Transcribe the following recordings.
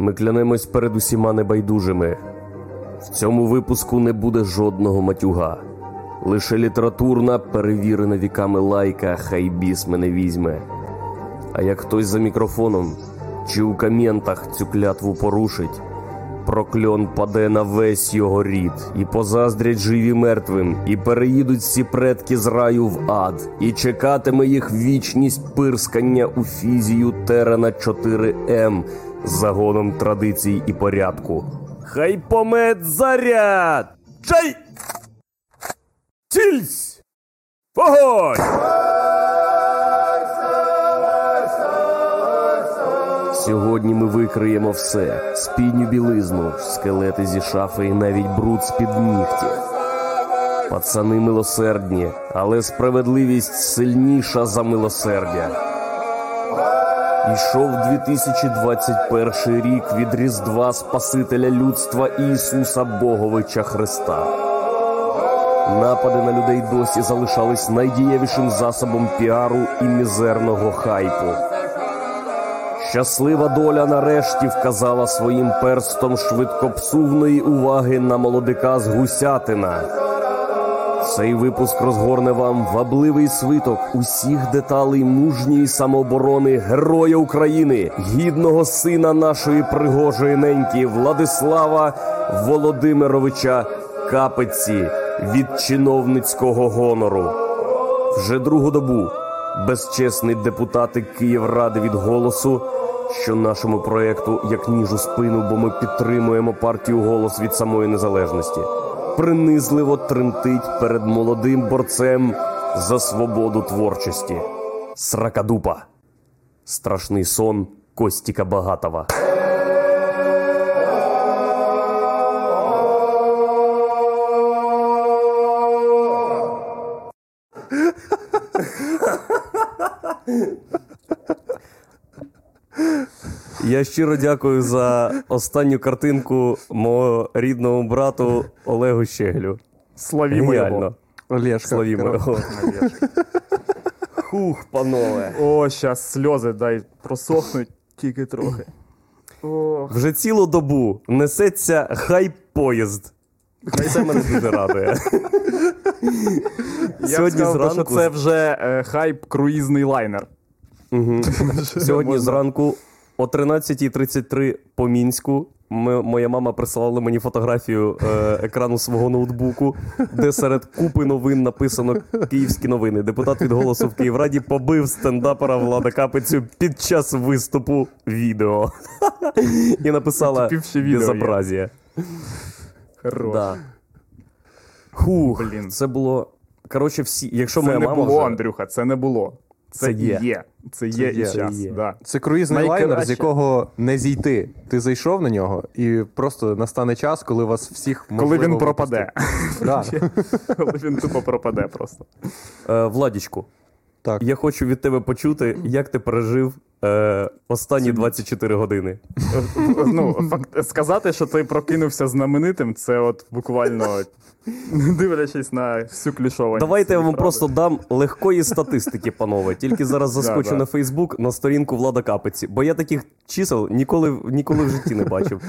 Ми клянемось перед усіма небайдужими. В цьому випуску не буде жодного матюга. Лише літературна, перевірена віками лайка, хай біс мене візьме. А як хтось за мікрофоном чи у коментах цю клятву порушить, прокльон паде на весь його рід, і позаздрять живі мертвим, і переїдуть всі предки з раю в ад, і чекатиме їх вічність пирскання у фізію терена 4М з загоном традицій і порядку. Хай помет заряд! Чай! Цільсь! Вогонь! Сьогодні ми викриємо все. Спідню білизну, скелети зі шафи і навіть бруд з-під нігтів. Пацани милосердні, але справедливість сильніша за милосердя. Ішов 2021 рік від Різдва Спасителя людства Ісуса Боговича Христа. Напади на людей досі залишались найдієвішим засобом піару і мізерного хайпу. Щаслива доля нарешті вказала своїм перстом швидкопсувної уваги на молодика з Гусятина. Цей випуск розгорне вам вабливий свиток усіх деталей мужньої самооборони Героя України, гідного сина нашої пригожої неньки Владислава Володимировича Капиці від чиновницького гонору. Вже другу добу безчесний депутат Київради від «Голосу», що нашому проєкту як ніж у спину, бо ми підтримуємо партію «Голос» від самої незалежності, принизливо тремтить перед молодим борцем за свободу творчості. Сракадупа. Страшний сон Костіка Багатова. Я щиро дякую за останню картинку мого рідному брату Олегу Щегелю. Славімо його. Олешка. Славімо його. Хух, панове. О, щас сльози дай просохнуть тільки трохи. Ох. Вже цілу добу несеться хайп-поїзд. Хай це мене дуже радує. Я б сказав, що це вже хайп-круїзний лайнер. Сьогодні зранку о 13:33 по Мінську моя мама прислала мені фотографію екрану свого ноутбуку, де серед купи новин написано «Київські новини». Депутат від «Голосу» в Київраді побив стендапера Влада Капицю під час виступу відео. І написала «Безобразія». Хорош. Да. Хух, блін. Це було... Коротше, всі... Якщо це не мама було, вже... Андрюха, це не було. Це є. Є. Це є. Час. Є. Да. Це круїзний лайнер, з якого не зійти. Ти зайшов на нього, і просто настане час, коли вас всіх... Коли він пропаде. Коли він тупо пропаде просто. Владічку, так. Я хочу від тебе почути, як ти пережив останні 24 години. Сказати, що ти прокинувся знаменитим, це от буквально дивлячись на всю клішованість. Давайте я вам просто дам легкої статистики, панове. Тільки зараз заскочу на Фейсбук на сторінку Влада Капиці, бо я таких чисел ніколи в житті не бачив.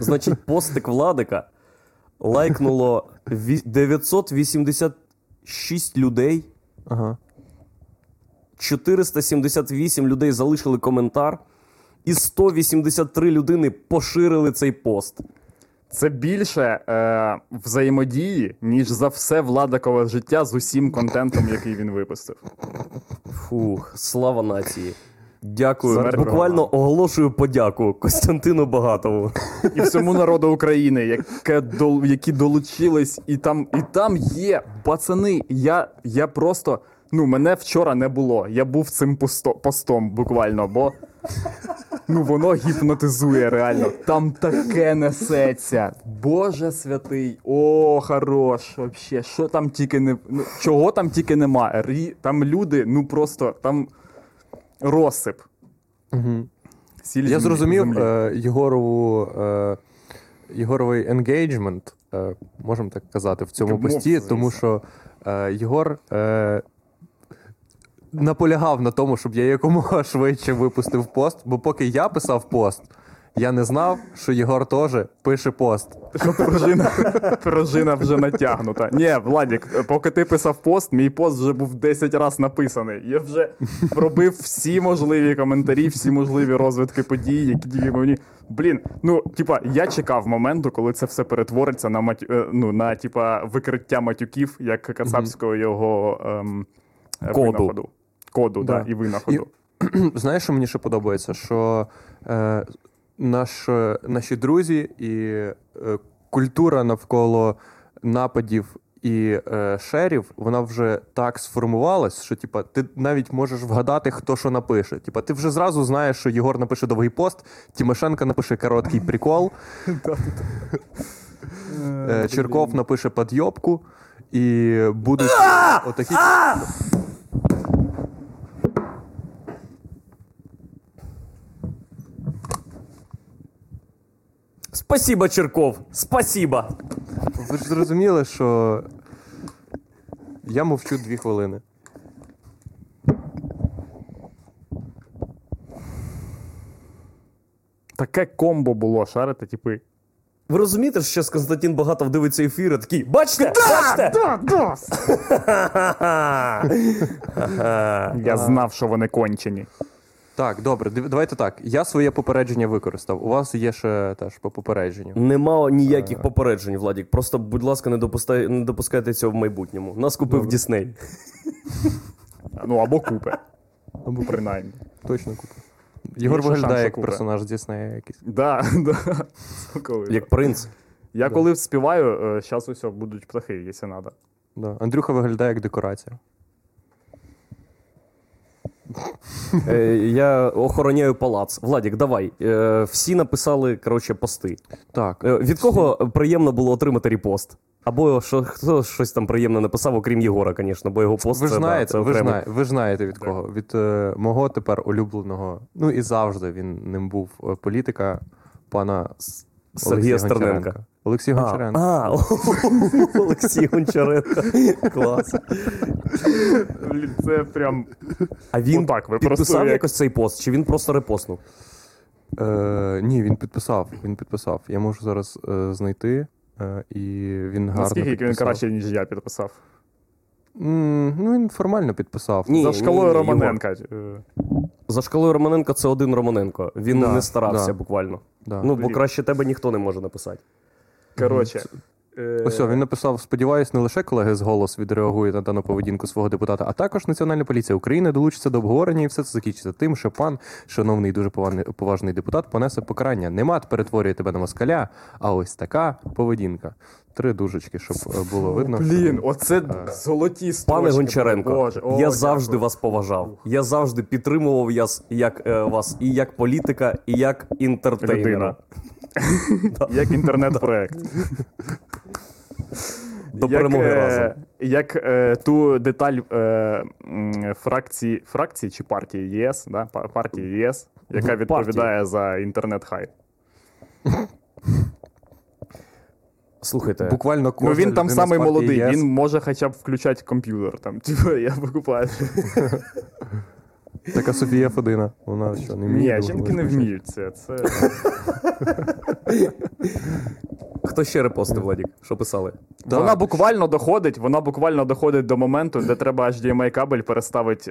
Значить, постик Владика лайкнуло 986 людей. Ага. 478 людей залишили коментар, і 183 людини поширили цей пост. Це більше взаємодії, ніж за все Владикове життя з усім контентом, який він випустив. Фух, слава нації. Дякую. Буквально оголошую подяку Костянтину Багатову. І всьому народу України, які долучились, і там є, пацани, я просто... мене вчора не було. Я був цим постом буквально, бо воно гіпнотизує реально. Там таке несеться. Боже святий. О, хорош. Вообще, що там тільки не... чого там тільки нема. Там люди, просто там розсип. Угу. Я зрозумів Єгоровий енгейджмент, можемо так казати, в цьому пості, тому що Єгор... наполягав на тому, щоб я якомога швидше випустив пост, бо поки я писав пост, Я не знав, що Єгор теж пише пост. Пружина вже натягнута. Ні, Владік, поки ти писав пост, мій пост вже був 10 разів написаний. Я вже робив всі можливі коментарі, всі можливі розвитки подій, які тільки мені... Блін, ну, типа, я чекав моменту, коли це все перетвориться на, викриття матюків, як кацапського його коду. Коду, да. І винаходу. Знаєш, що мені ще подобається? Що наші друзі і культура навколо нападів і шерів, вона вже так сформувалась, що тіпа, ти навіть можеш вгадати, хто що напише. Тіпа, ти вже зразу знаєш, що Єгор напише довгий пост, Тимошенко напише короткий прикол, Черков напише підйобку, і будуть отакі... Спасибо, Черков! Спасибо! Ви ж зрозуміли, що я мовчу 2 хвилини. Таке комбо було, шарите, типи. Ви розумієте, що зараз Костянтин Багатов дивиться ефіри, такий, бачите? Да, да, да. Я знав, що вони кончені. Так, добре, давайте так. Я своє попередження використав. У вас є ще теж по попередженню. Нема ніяких попереджень, Владік. Просто, будь ласка, не допускайте цього в майбутньому. Нас купив Дісней. Ну, або купе. Або принаймні. Точно купе. Єгор виглядає як персонаж Діснея якийсь. Так, так. Як принц. Я коли співаю, зараз усе, будуть птахи, якщо треба. Андрюха виглядає як декорація. Я охороняю палац. Владік, давай. Всі написали, коротше, пости. Так. Від кого приємно було отримати репост? Або хто щось там приємно написав, окрім Єгора, звісно, бо його пост... Ви знаєте від кого. Від мого тепер улюбленого, ну і завжди він ним був, політика, пана Сергія Стерненка. Олексій Гончаренко. Олексій Гончаренко. Клас. Блін, це прям... А він підписав якось цей пост? Чи він просто репостнув? Ні, він підписав. Я можу зараз знайти. І він гарно підписав. Наскільки він краще, ніж я підписав? Ну, він формально підписав. За шкалою Романенка. За шкалою Романенка це один Романенко. Він не старався буквально. Ну, бо краще тебе ніхто не може написати. Коротше. Ось, він написав, сподіваюсь, не лише колеги з «Голос» відреагують на дану поведінку свого депутата, а також Національна поліція України долучиться до обговорення, і все це закінчиться тим, що пан, шановний дуже поважний депутат, понесе покарання. Не мат перетворює тебе на москаля, а ось така поведінка. 3 дужечки, щоб було видно. Блін, оце золоті строчки. Пане Гончаренко, Боже, я завжди вас поважав. Я завжди підтримував вас і як політика, і як інтертейнера. Як інтернет-проект. До перемоги разом. Як ту деталь фракції чи партії ЄС, да? Партії ЄС, яка відповідає за інтернет-хай. Слухайте, буквально кожен. Ну він там самий молодий, ЄС. Він може хоча б включати комп'ютер там. Типу, я викупаю. Така Софія Федина. Вона що, не вміє? Ні, жінки не вміють це. Хто ще репостив, Владік? Що писали? Так. Вона буквально доходить до моменту, де треба HDMI-кабель переставити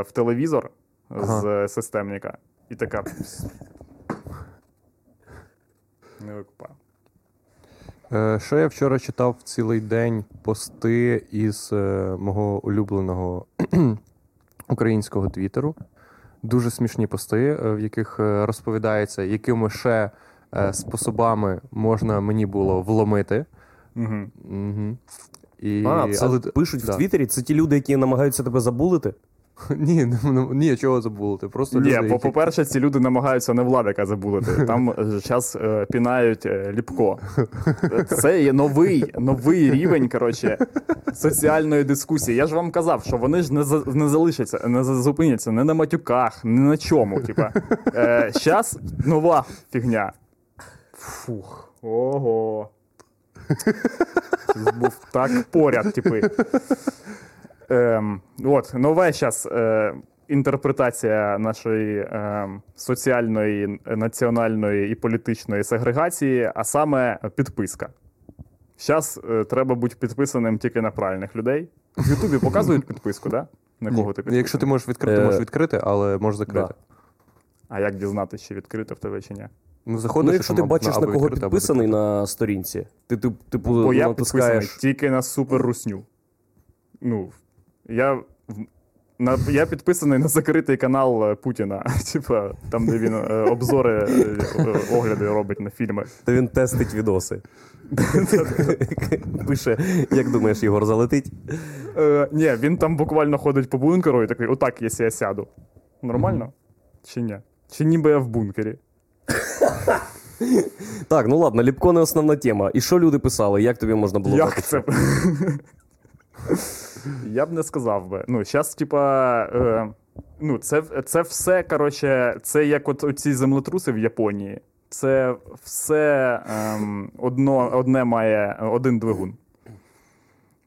в телевізор з системника. І така... Не викупаю. Що я вчора читав цілий день пости із мого улюбленого українського твіттеру. Дуже смішні пости, в яких розповідається, якими ще способами можна мені було вломити. І... Але пишуть в твіттері? Це ті люди, які намагаються тебе забулити? Ні, чого забулити. Просто люди, по-перше, ці люди намагаються не Владика забулити. Там зараз пінають Ліпко. Це є новий рівень, коротше, соціальної дискусії. Я ж вам казав, що вони ж не залишаться, не зупиняться не на матюках, не на чому. Типа, зараз нова фігня. Фух, ого. Був так поряд, типи. От, нове зараз інтерпретація нашої соціальної, національної і політичної сегрегації, а саме підписка. Зараз треба бути підписаним тільки на правильних людей. В Ютубі показують підписку, да? На кого ти підписаний? Якщо ти можеш відкрити, але можеш закрити. Да. А як дізнатися, чи відкрито в тебе, чи ні? Ну, заходиш, ну якщо ти бачиш, на кого підписаний на сторінці, ти типу натискаєш... Бо я підписаний тільки на суперрусню. Ну, я підписаний на закритий канал Путіна, типа, там, де він обзори, огляди робить на фільми. Та він тестить відоси. Пише, як думаєш, Ігор, залетить? Ні, він там буквально ходить по бункеру і такий, отак, якщо я сяду. Нормально? Чи ні? Чи ніби я в бункері? Так, ну ладно, Ліпко не основна тема. І що люди писали? Як тобі можна було? Як це? Я б не сказав би. Ну, зараз, типа, ну, це все, коротше, це як оці землетруси в Японії. Це все одне має один двигун,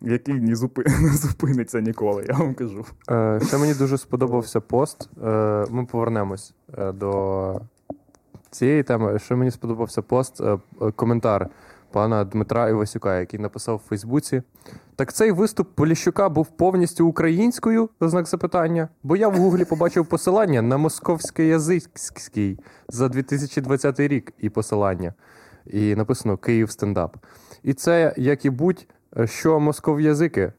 який не зупиниться ніколи, я вам кажу. Ще мені дуже сподобався пост. Ми повернемось до цієї теми. Ще мені сподобався пост, коментар пана Дмитра Івасюка, який написав у Фейсбуці. Так цей виступ Поліщука був повністю українською, знак запитання, бо я в Гуглі побачив посилання на московськоязицький за 2020 рік і посилання. І написано «Київ стендап». І це, як і будь-що москов'язики,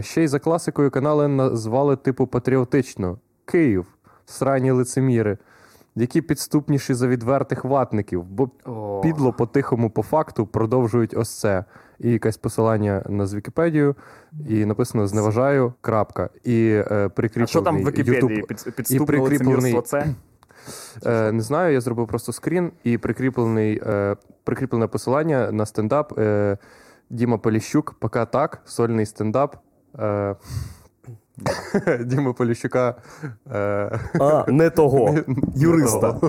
ще й за класикою канали назвали типу патріотично «Київ, срані лицеміри». Які підступніші за відвертих ватників, бо підло по-тихому по факту продовжують ось це. І якесь посилання на Вікіпедію, і написано «Зневажаю, крапка». І прикріплений YouTube. А що там в Вікіпедії? Підступне лицемірство це? Не знаю, я зробив просто скрін, і прикріплене посилання на стендап Діма Поліщук. Пока так, сольний стендап. Діма Поліщука... не того. Юриста.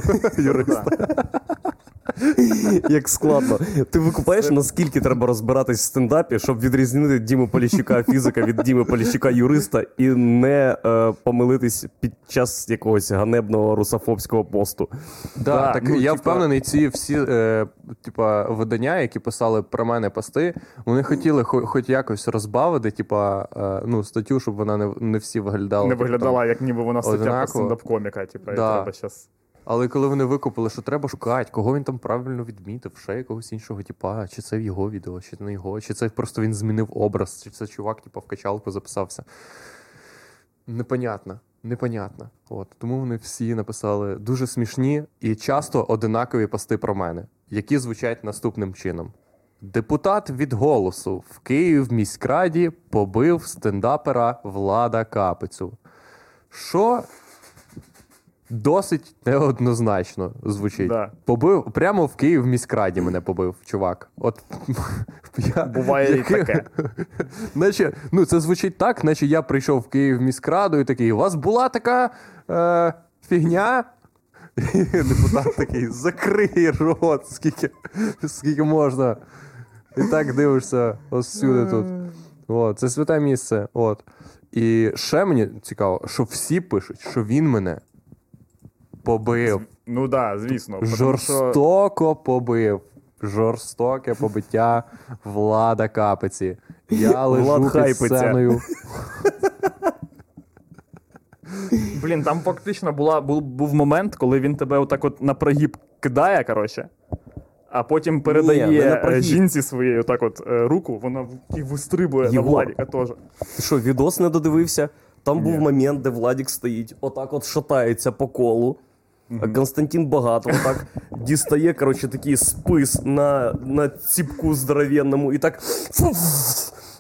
Як складно. Ти викупаєш, наскільки треба розбиратись в стендапі, щоб відрізнити Діму Поліщука фізика від Діми Поліщука юриста і не помилитись під час якогось ганебного русофобського посту. Да, так, ну, я впевнений, ці всі видання, які писали про мене пости, вони хотіли хоч якось розбавити статтю, щоб вона не всі виглядала. Не виглядала, як ніби вона стаття про стендап-коміка. Да. І треба щас... Але коли вони викупили, що треба шукати, кого він там правильно відмітив, ще якогось іншого типа, чи це в його відео, чи не його, чи це просто він змінив образ, чи це чувак в качалку записався. Непонятно. От. Тому вони всі написали дуже смішні і часто одинакові пости про мене, які звучать наступним чином. Депутат від «Голосу» в Київ міськраді побив стендапера Влада Капицю. Що... досить неоднозначно звучить. Да. Побив, прямо в Київ міськраді мене побив, чувак. От, буває і таке. Наче, це звучить так, наче я прийшов в Київ міськраду і такий, у вас була така фігня? І депутат такий, закрий рот, скільки можна. І так дивишся ось сюди тут. От, це святе місце. От. І ще мені цікаво, що всі пишуть, що він мене побив. Ну так, да, звісно. Жорстоко побив. Жорстоке побиття Влада Капиці. Я лежу під сценою. Блін, там фактично був момент, коли він тебе отак от на прогиб кидає, коротше, а потім передає жінці своєю отак от руку, вона і вистрибує на Владіка теж. Ти що, відос не додивився? Там був момент, де Владік стоїть, отак от шатається по колу. Костянтин Багатов так дістає, коротше, такий спис на ціпку здоровенному і так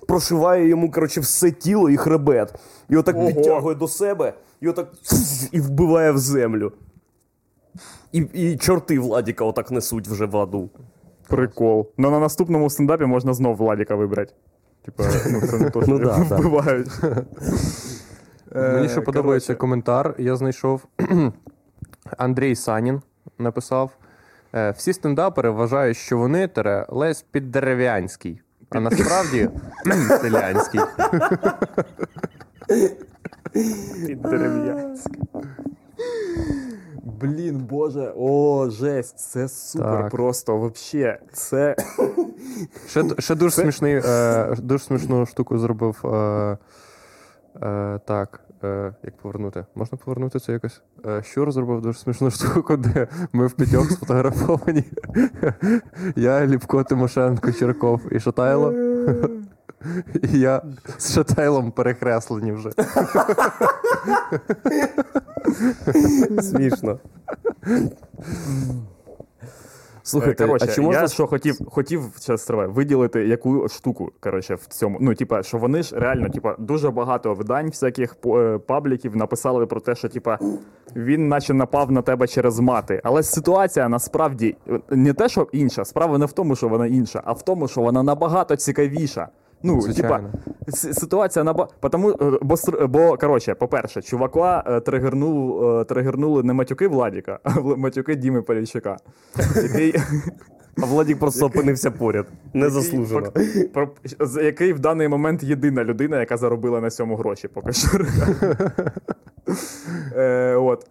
прошиває йому, коротше, все тіло і хребет. І отак підтягує до себе, і отак і вбиває в землю. І чорти Владіка отак несуть вже в аду. Прикол. Ну на наступному стендапі можна знов Владіка вибрати. Типа, це не то, що вбивають. Мені ще подобається коментар, я знайшов. Андрій Санін написав, всі стендапери вважають, що вони Лесь Піддерев'янський, а насправді селянський. Піддерев'янський. Блін, боже, о, жесть, це супер, так. Просто, вообще, це... Ще дуже, це... Смішний, дуже смішну штуку зробив, так, як повернути, можна повернути це якось? Щур зробив дуже смішну штуку, де ми в п'ятьох сфотографовані, я, Ліпко, Тимошенко, Черков і Шатайло. І я з Шатайлом перехреслені вже. Смішно. Слухайте, короче, а чи можна... Я що хотів зараз триваю, виділити яку штуку, короче, в цьому, ну, типа, що вони ж реально, типа, дуже багато видань всяких пабліків написали про те, що, типа, він наче напав на тебе через мати. Але ситуація насправді не те, що інша, справа не в тому, що вона інша, а в тому, що вона набагато цікавіша. Ну, типа, ситуація бо, короче, по-перше, чувака тригернули не матюки Владіка, а матюки Діми Поліщука. А Владік просто опинився поряд. Незаслужено. Який в даний момент єдина людина, яка заробила на цьому гроші поки що. От.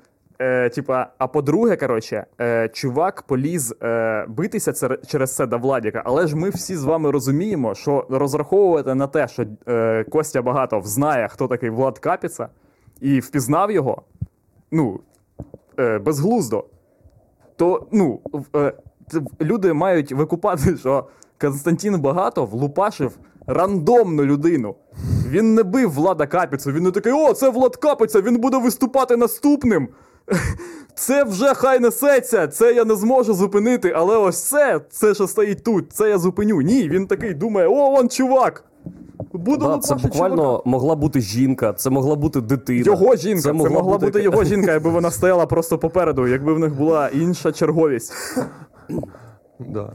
Типа, а по-друге, короче, чувак поліз битися через це до Владіка, але ж ми всі з вами розуміємо, що розраховувати на те, що Костя Багатов знає, хто такий Влад Капіца, і впізнав його, ну, безглуздо, то, ну, люди мають викупати, що Костянтин Багатов лупашив рандомну людину. Він не бив Влада Капіцу, він не такий, о, це Влад Капіца, він буде виступати наступним. Це вже хай несеться, це я не зможу зупинити, але ось це що стоїть тут, це я зупиню. Ні, він такий думає, о, он чувак, буду лупашити чувака. Це буквально чувака. Могла бути жінка, це могла бути дитина. Його жінка, це могла бути його жінка, якби вона стояла просто попереду, якби в них була інша черговість. Да.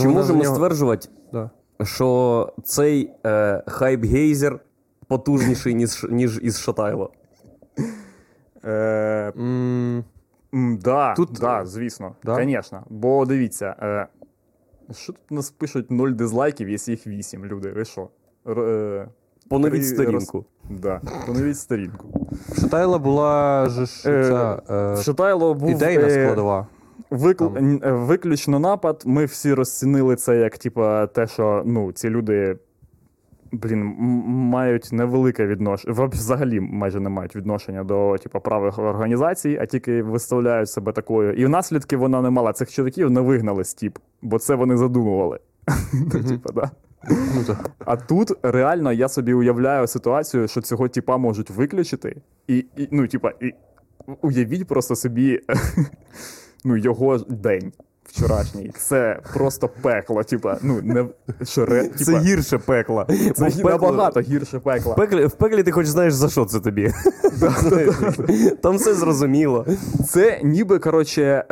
Чи можемо стверджувати, да, що цей хайп-гейзер потужніший, ніж із Шатайло? Так, звісно, звісно. Бо дивіться, що тут нас пишуть 0 дизлайків, якщо їх 8, люди, ви що? Поновіть сторінку. Так, поновіть сторінку. Шатайло була ж Шатайло був ідейна складова. Виключно напад, ми всі розцінили це як, типа, те, що, ну, ці люди, блін, мають невелике відношення, взагалі майже не мають відношення до, типа, правих організацій, а тільки виставляють себе такою. І наслідки вона не мала, цих чоловіків не вигнали з ТІП, бо це вони задумували. Типа, да. А тут реально я собі уявляю ситуацію, що цього тіпа можуть виключити, і ну, типа, уявіть просто собі... Ну, його день вчорашній. Це просто пекло. Типа, ну, не шире. Це тіпа, гірше пекла. Це набагато гірше пекла. В пеклі ти хоч знаєш, за що це тобі. Там все зрозуміло. Це ніби, коротше,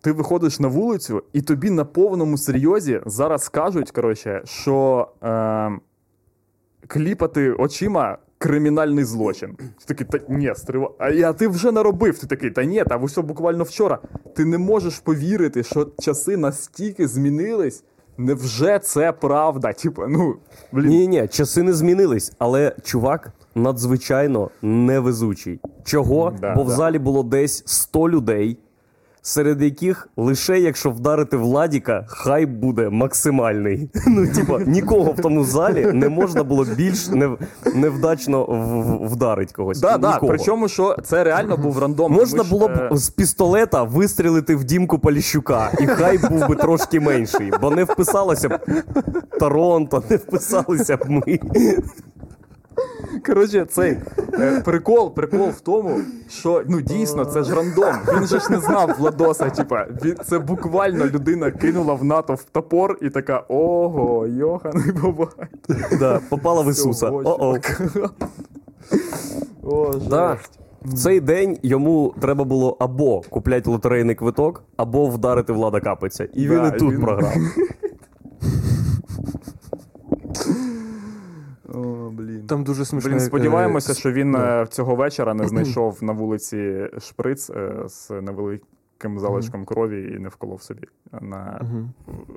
ти виходиш на вулицю, і тобі на повному серйозі зараз кажуть, коротше, що кліпати очима кримінальний злочин. Ти такий, та ні, а ти вже наробив. Ти такий, та ні, та все буквально вчора. Ти не можеш повірити, що часи настільки змінились. Невже це правда? Типа, ну, блін. Ні, часи не змінились, але чувак надзвичайно невезучий. Чого? Да, бо в залі було десь 100 людей, серед яких лише якщо вдарити Владіка, хайп буде максимальний. Ну, типа, нікого в тому залі не можна було більш невдачно вдарити когось. Так, причому, що це реально був рандом. Можна було б з пістолета вистрілити в Дімку Поліщука, і хайп був би трошки менший, бо не вписалося б Торонто, не вписалися б ми. Коротше, цей прикол в тому, що, ну, дійсно, це ж рандом. Він же ж не знав Владоса, типа. Це буквально людина кинула в НАТО в топор і така, ого, йоханий бабай. Да, попала в Ісуса. О-о. О, жесть. В цей день йому треба було або купляти лотерейний квиток, або вдарити Влада Капиця. І він і тут програв. О, блін. Там дуже смішно. Блін, сподіваємося, що він цього вечора не знайшов на вулиці шприц з невеликим залишком крові і не вколов собі,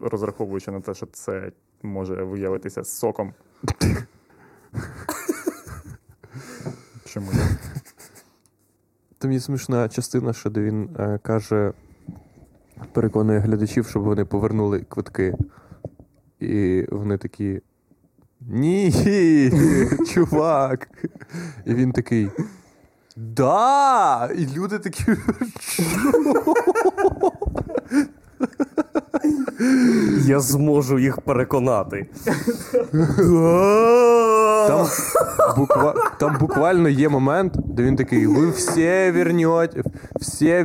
розраховуючи на те, що це може виявитися з соком. чому ні. Там є смішна частина, що де він каже, переконує глядачів, щоб вони повернули квитки. І вони такі: ні, чувак! І він такий: да! І люди такі: я зможу їх переконати. Там буквально є момент, де він такий: ви всі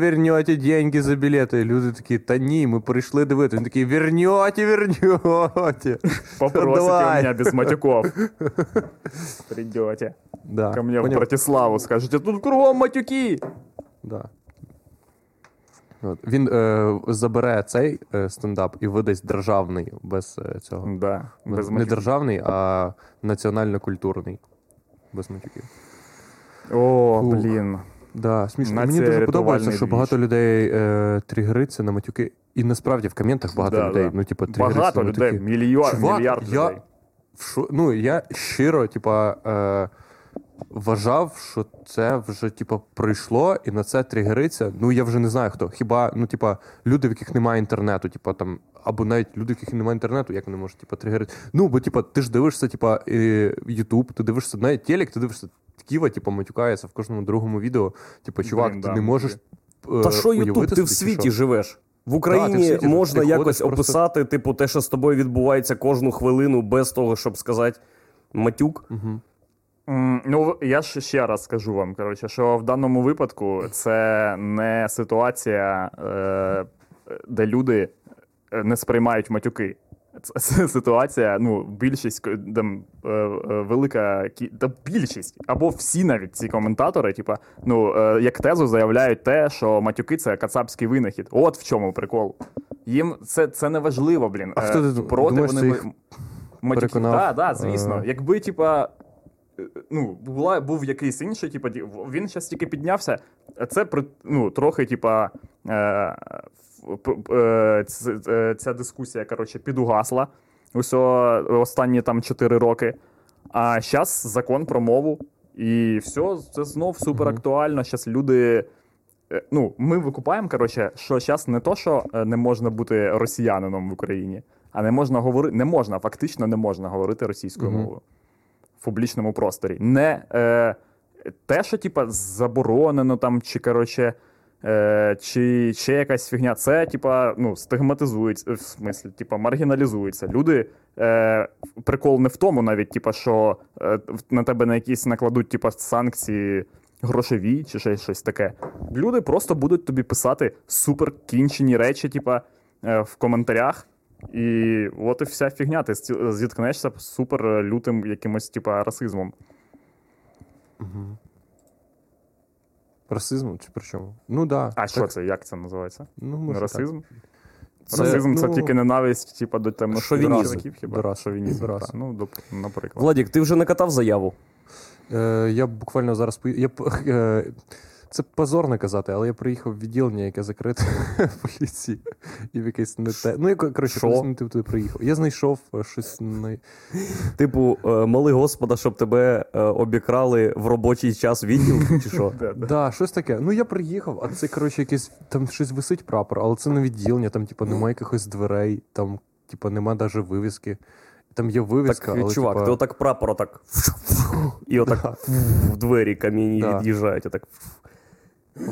вернете деньги за білети. І люди такі: та ні, ми прийшли дивити. Він такий: вернете. Попросите у мене без матюков. Придете. Да. Ко мне в Братиславу, скажете: тут кругом матюки. Да. От. Він забере цей стендап і видасть державний без цього. Да, без не державний, а національно-культурний. Без матюків. О, блін. Да, смішно. Мені дуже подобається, що багато людей тригериться на матюки. І насправді в коментах багато людей, ну, типу, тригериться багато на матюки. Багато людей, мільярд людей. Ну, я щиро, типа, вважав, що це вже, типа, прийшло, і на це тригериться. Ну, я вже не знаю, хто. Хіба, ну, типа, люди, в яких немає інтернету, типа, там, або навіть люди, в яких немає інтернету, як вони можуть, типа, тригерити? Ну, бо, типа, ти ж дивишся, типа, YouTube, ти дивишся, навіть телек, ти дивишся, Ківа, типа, матюкається в кожному другому відео. Типа, чувак, блин, ти не можеш уявити. Та що YouTube? Ти в світі живеш. В Україні можна якось описати, типу, те, що з тобою відбувається кожну хвилину, без того, щоб сказати матюк. Угу. Ну, я ще раз скажу вам, коротше, що в даному випадку це не ситуація, де люди не сприймають матюки. Це ситуація, ну, більшість, там, велика, та більшість, або всі навіть ці коментатори, типа, ну, як тезу заявляють те, що матюки – це кацапський винахід. От в чому прикол. Їм це не важливо, блін. А хто ти думаєш, вони... їх матюки... переконав? Так, да, звісно. Якби, типа... Ну, був якийсь інший, типу, він зараз тільки піднявся. Це, ну, трохи, типа, ця дискусія, коротше, підугасла усього останні, там, 4 роки. А зараз закон про мову, і все, це знов супер актуально. Зараз люди, ну, ми викупаємо, коротше, що зараз не то, що не можна бути росіянином в Україні, а не можна говорити, не можна, фактично не можна говорити російською мовою. В публічному просторі. Не те, що, типа, заборонено там, чи, коротше, чи ще якась фігня. Це, типа, ну, стигматизується, в смислі, типа, маргіналізується. Люди, прикол не в тому навіть, типа, що на тебе на якісь накладуть, типа, санкції грошові, чи ще щось таке. Люди просто будуть тобі писати супер кінчені речі, типа, в коментарях. І от і вся фігня, ти зіткнешся супер лютим якимось, типа, расизмом. Угу. Расизмом чи при чому? Ну, да. А так. Що це? Як це називається? Ну, може, расизм? Це, расизм, ну... це тільки ненависть, типа, до темношкірих, хіба? Шовінізм. Ну, до, наприклад. Владік, ти вже накатав заяву? Я буквально зараз це позорно казати, але я приїхав в відділення, яке закрите поліції. І в якесь не те. Ну, я, коротше, не туди приїхав. Я знайшов щось... Типу, моли Господа, щоб тебе обікрали в робочий час відділ, чи що? Так, щось таке. Ну, я приїхав, а це, коротше, якесь... Там щось висить прапор, але це не відділення. Там, типу, немає якихось дверей, там, типу, немає навіть вивіски. Там є вивіска, так, але... Чувак, типа... ти отак прапор, отак... І отак в двері камінні від'їжджають, отак...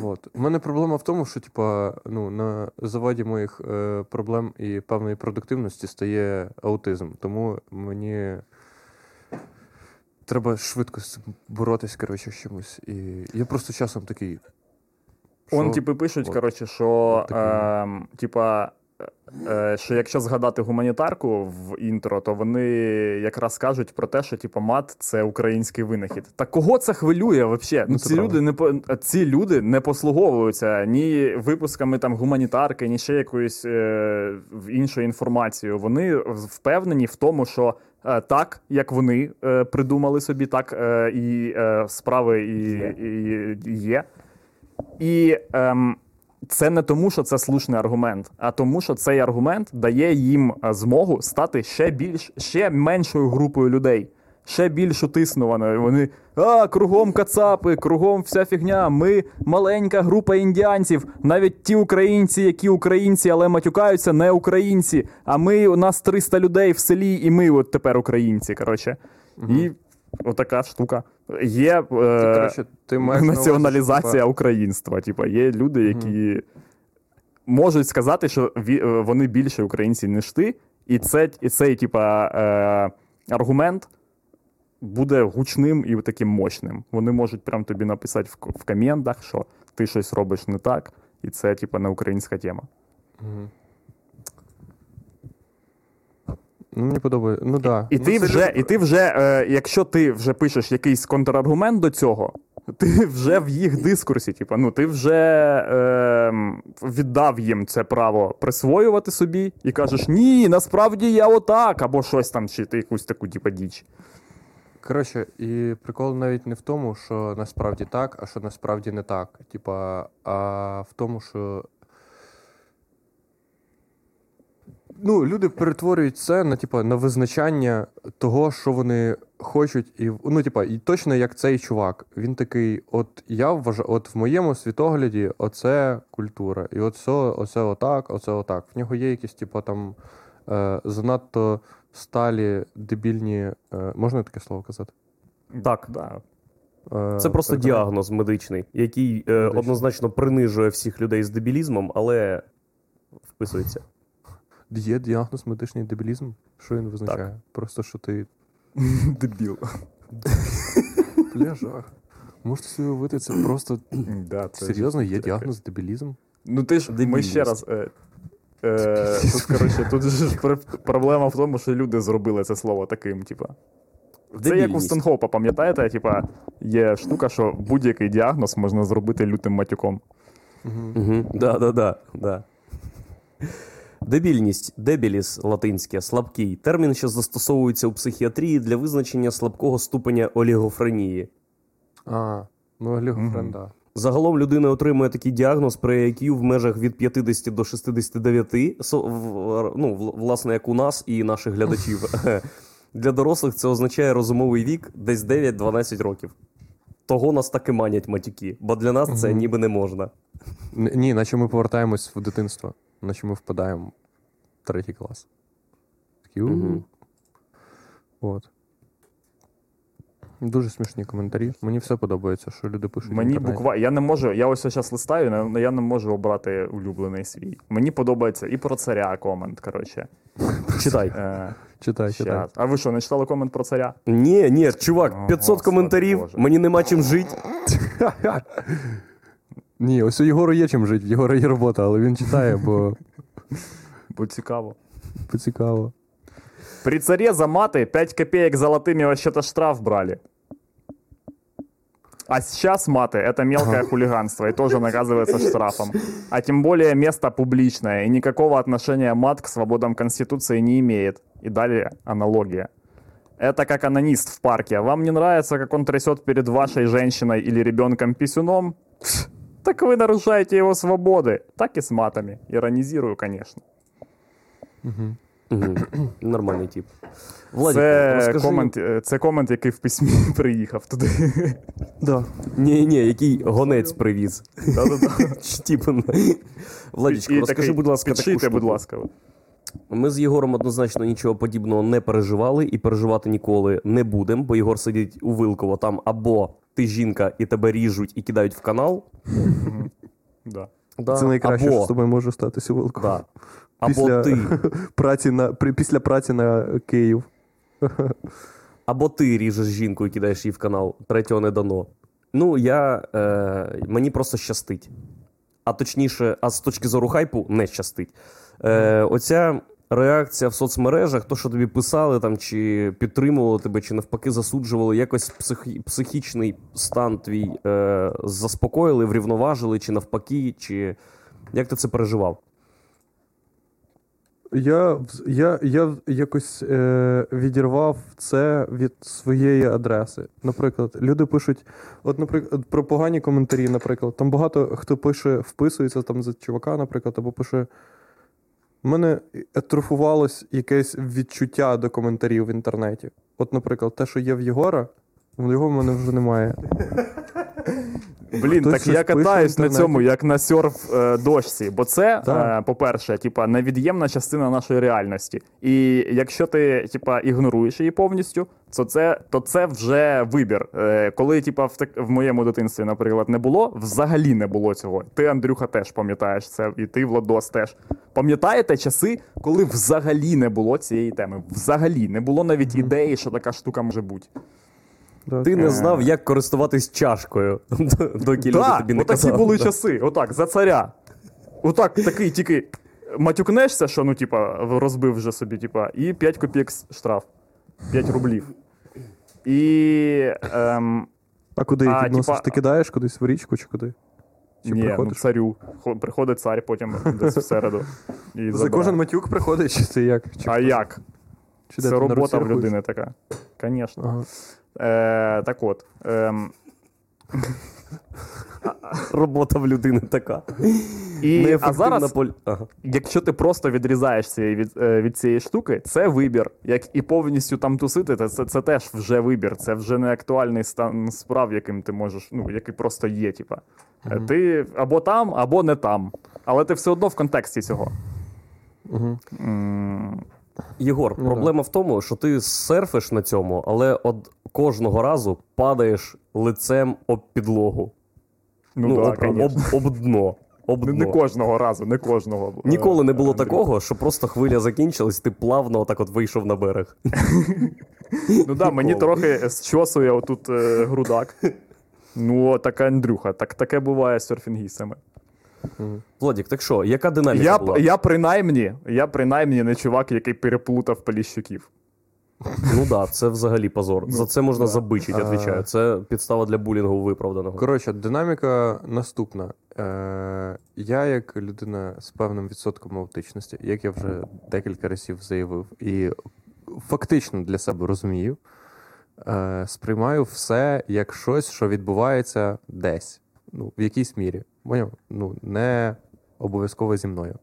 От. У мене проблема в тому, що, типа, ну, на заваді моїх проблем і певної продуктивності стає аутизм. Тому мені треба швидко боротись, коротше, з чимось. І я просто часом такий... Он, типу, пишуть, коротше, що, типа... Що якщо згадати гуманітарку в інтро, то вони якраз кажуть про те, що, типу, мат – це український винахід. Та кого це хвилює взагалі? Ну, ці люди не послуговуються ні випусками там гуманітарки, ні ще якоюсь іншою інформацією. Вони впевнені в тому, що так, як вони придумали собі, так і справи і є. І... Це не тому, що це слушний аргумент, а тому, що цей аргумент дає їм змогу стати ще меншою групою людей. ще більш утиснувано. Вони кругом кацапи, кругом вся фігня, ми маленька група індіанців, навіть ті українці, які українці, але матюкаються, не українці, а ми, у нас 300 людей в селі, і ми от тепер українці, коротше. Угу. І отака штука. Є ти націоналізація українства, типа, є люди, які можуть сказати, що вони більше українці, ніж ти, і цей типа, аргумент буде гучним і таким мощним. Вони можуть прям тобі написати в коментах, що ти щось робиш не так, і це типа не українська тема. Угу. Ну, мені подобається. Ну, да. І ти вже, якщо ти вже пишеш якийсь контраргумент до цього, ти вже в їх дискурсі, типу, ну, ти вже віддав їм це право присвоювати собі і кажеш, ні, насправді я отак, або щось там, чи ти якусь таку, типу, діч. Коротше, і прикол навіть не в тому, що насправді так, а що насправді не так. Типа, а в тому, що ну, люди перетворюють це на, типа, на визначання того, що вони хочуть. І, ну, типа, і точно як цей чувак. Він такий, от я вважаю, от в моєму світогляді оце культура. І оце отак, оце отак. В нього є якісь, типа, там занадто сталі, дебільні... Можна таке слово казати? Так, так. Це просто діагноз медичний, який однозначно принижує всіх людей з дебілізмом, але вписується. Є діагноз медичний дебілізм? Що він визначає? Так. Просто, що ти... дебіл. Пляжа. Можете собі уявити, це просто... Серйозно, є діагноз дебілізм? Ну ти ж, ми ще раз... Тут ж проблема в тому, що люди зробили це слово таким, типа... Це як у Стенхопа, пам'ятаєте? Типа, є штука, що будь-який діагноз можна зробити лютим матюком. Да. Дебільність, дебіліс латинське, слабкий, термін, що застосовується у психіатрії для визначення слабкого ступеня олігофренії. Олігофрен. Загалом людина отримує такий діагноз при IQ в межах від 50 до 69, ну, власне, як у нас і наших глядачів. Для дорослих це означає розумовий вік десь 9-12 років. Того нас так і манять матюки, бо для нас це ніби не можна. Ні, наче ми повертаємось в дитинство. Наче ми впадаємо в третій клас. Такі, От. Дуже смішні коментарі. Мені все подобається, що люди пишуть. Мені буквально... Я не можу... Я ось зараз листаю, але я не можу обрати улюблений свій. Мені подобається і про царя комент, коротше. Читай. А ви що, не читали комент про царя? Ні, чувак, 500 коментарів, мені нема чим жити. Ні, ось у Єгору є чим жити, в Єгора є робота, але він читає, бо... Бо цікаво. При царе за маты 5 копеек золотыми вообще-то штраф брали. А сейчас маты — это мелкое хулиганство и тоже наказывается штрафом. А тем более место публичное, и никакого отношения мат к свободам Конституции не имеет. И далее аналогия. Это как анонист в парке. Вам не нравится, как он трясет перед вашей женщиной или ребенком писюном? Так вы нарушаете его свободы. Так и с матами. Иронизирую, конечно. Нормальний тип. Владик, розкажи... це комент, який в письмі приїхав туди. Да. Ні, який гонець привіз. Владічко, розкажи, будь ласка, таку штуку. Ми з Єгором однозначно нічого подібного не переживали і переживати ніколи не будемо, бо Єгор сидить у Вилково, там або ти жінка і тебе ріжуть і кидають в канал. Це найкраще, що з тобою може статися у Вилково. Після праці на Київ. Або ти ріжеш жінку і кидаєш її в канал. Третього не дано. Ну, мені просто щастить. А точніше, з точки зору хайпу, не щастить. Оця реакція в соцмережах, то, що тобі писали, там, чи підтримували тебе, чи навпаки засуджували, якось психічний стан твій заспокоїли, врівноважили, чи навпаки, чи... Як ти це переживав? Я якось відірвав це від своєї адреси. Наприклад, люди пишуть, от, наприклад, про погані коментарі, наприклад. Там багато хто пише, вписується там за чувака, наприклад, або пише в мене атрофувалось якесь відчуття до коментарів в інтернеті. От, наприклад, те, що є в Єгора, його в мене вже немає. Блін, так я катаюсь на цьому, як на серф-дошці, бо це, по-перше, невід'ємна частина нашої реальності. І якщо ти ігноруєш її повністю, то це вже вибір. Коли в моєму дитинстві, наприклад, не було, взагалі не було цього. Ти, Андрюха, теж пам'ятаєш це, і ти, Владос, теж. Пам'ятаєте часи, коли взагалі не було цієї теми? Взагалі не було навіть ідеї, що така штука може бути. Ти не знав, як користуватись чашкою, доки люди тобі не казали. Так, отакі були часи, отак, за царя. Отак, такий, тільки матюкнешся, що, розбив вже собі, і 5 копійок штраф, 5 рублів. І... А куди їх відносиш? Ти кидаєш кудись в річку чи куди? Ні, царю. Приходить цар потім десь всереду. За кожен матюк приходить, чи це як? А як? Це робота в людини така. Звісно. Так от. Робота в людини така. А зараз, якщо ти просто відрізаєшся від цієї штуки, це вибір. Як і повністю там тусити, це теж вже вибір. Це вже не актуальний стан справ, яким ти можеш, який просто є. Ти або там, або не там. Але ти все одно в контексті цього. Єгор, проблема в тому, що ти серфиш на цьому, але кожного разу падаєш лицем об підлогу. Об дно. Не кожного разу, не кожного. Ніколи не було такого, що просто хвиля закінчилась, ти плавно отак от вийшов на берег. Мені трохи зчосує отут грудак. Така Андрюха, таке буває з серфінгістами. Владік, так що, яка динаміка була? Я принаймні не чувак, який переплутав Поліщуків. Це взагалі позор. За це можна забичити, відповідаю. Це підстава для булінгу виправданого. Коротше, динаміка наступна. Я, як людина з певним відсотком аутичності, як я вже декілька разів заявив, і фактично для себе розумію, сприймаю все як щось, що відбувається десь, в якійсь мірі. Не обов'язково зі мною.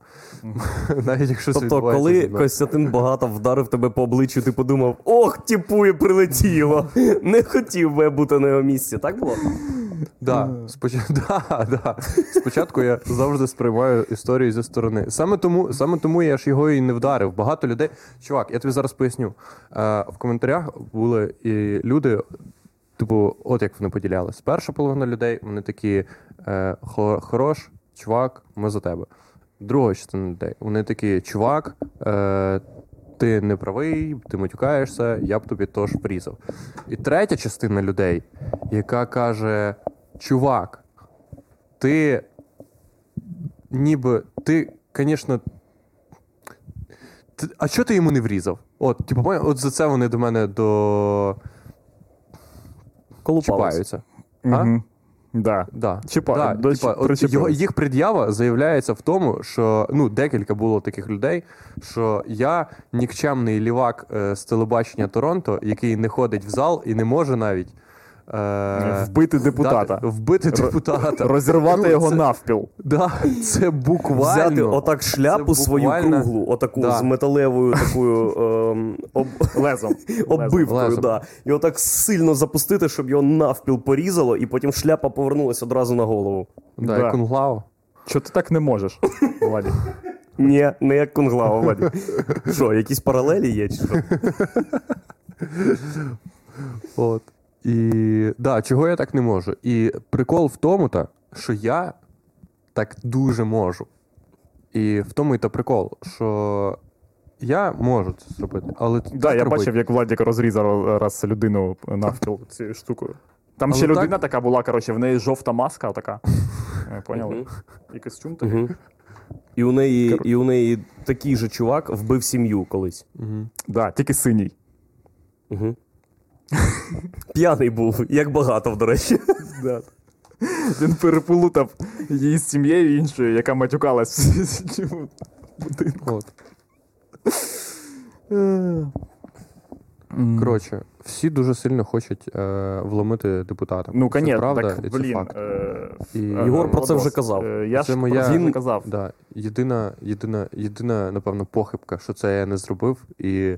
Навіть якщо коли Костянтин Багатов вдарив тебе по обличчю, ти подумав: ох, тіпує, прилетіло! Не хотів би я бути на його місці, так було? Спочатку я завжди сприймаю історію зі сторони. Саме тому я ж його і не вдарив. Багато людей... Чувак, я тобі зараз поясню. В коментарях були і люди... от як вони поділялись. Перша половина людей, вони такі: хорош, чувак, ми за тебе. Друга частина людей, вони такі: чувак, ти не правий, ти матюкаєшся, я б тобі теж врізав. І третя частина людей, яка каже: чувак, ти, звісно, а чого ти йому не врізав? От за це вони до мене колупаються. Їх пред'ява заявляється в тому, що декілька було таких людей, що я нікчемний лівак з телебачення Торонто, який не ходить в зал і не може навіть вбити депутата. Розірвати його навпіл. Це буквально. Взяти отак шляпу свою круглу, отаку з металевою такою оббивкою. І отак сильно запустити, щоб його навпіл порізало, і потім шляпа повернулася одразу на голову. Як кунглао. Чого ти так не можеш, Владі? Ні, не як кунглао, Владі. Що, якісь паралелі є? Чи що? От. І, чого я так не можу. І прикол в тому-то, що я так дуже можу. І в тому і та прикол, що я можу це зробити, але... я бачив, як Владік розрізав раз людину навпіл цією штукою. Там але ще людина така була, в неї жовта маска така. Поняли? І костюм такий. І у неї такий же чувак вбив сім'ю колись. Тільки синій. П'яний був, як Багатов, до речі. Він переплутав її з сім'єю іншою, яка матюкалась в будинку. Коротше, всі дуже сильно хочуть вломити депутата. Ну, це конечно, правда, так, і це факт. І Єгор про це вже казав. Я це моя да, єдина, напевно, похибка, що це я не зробив. І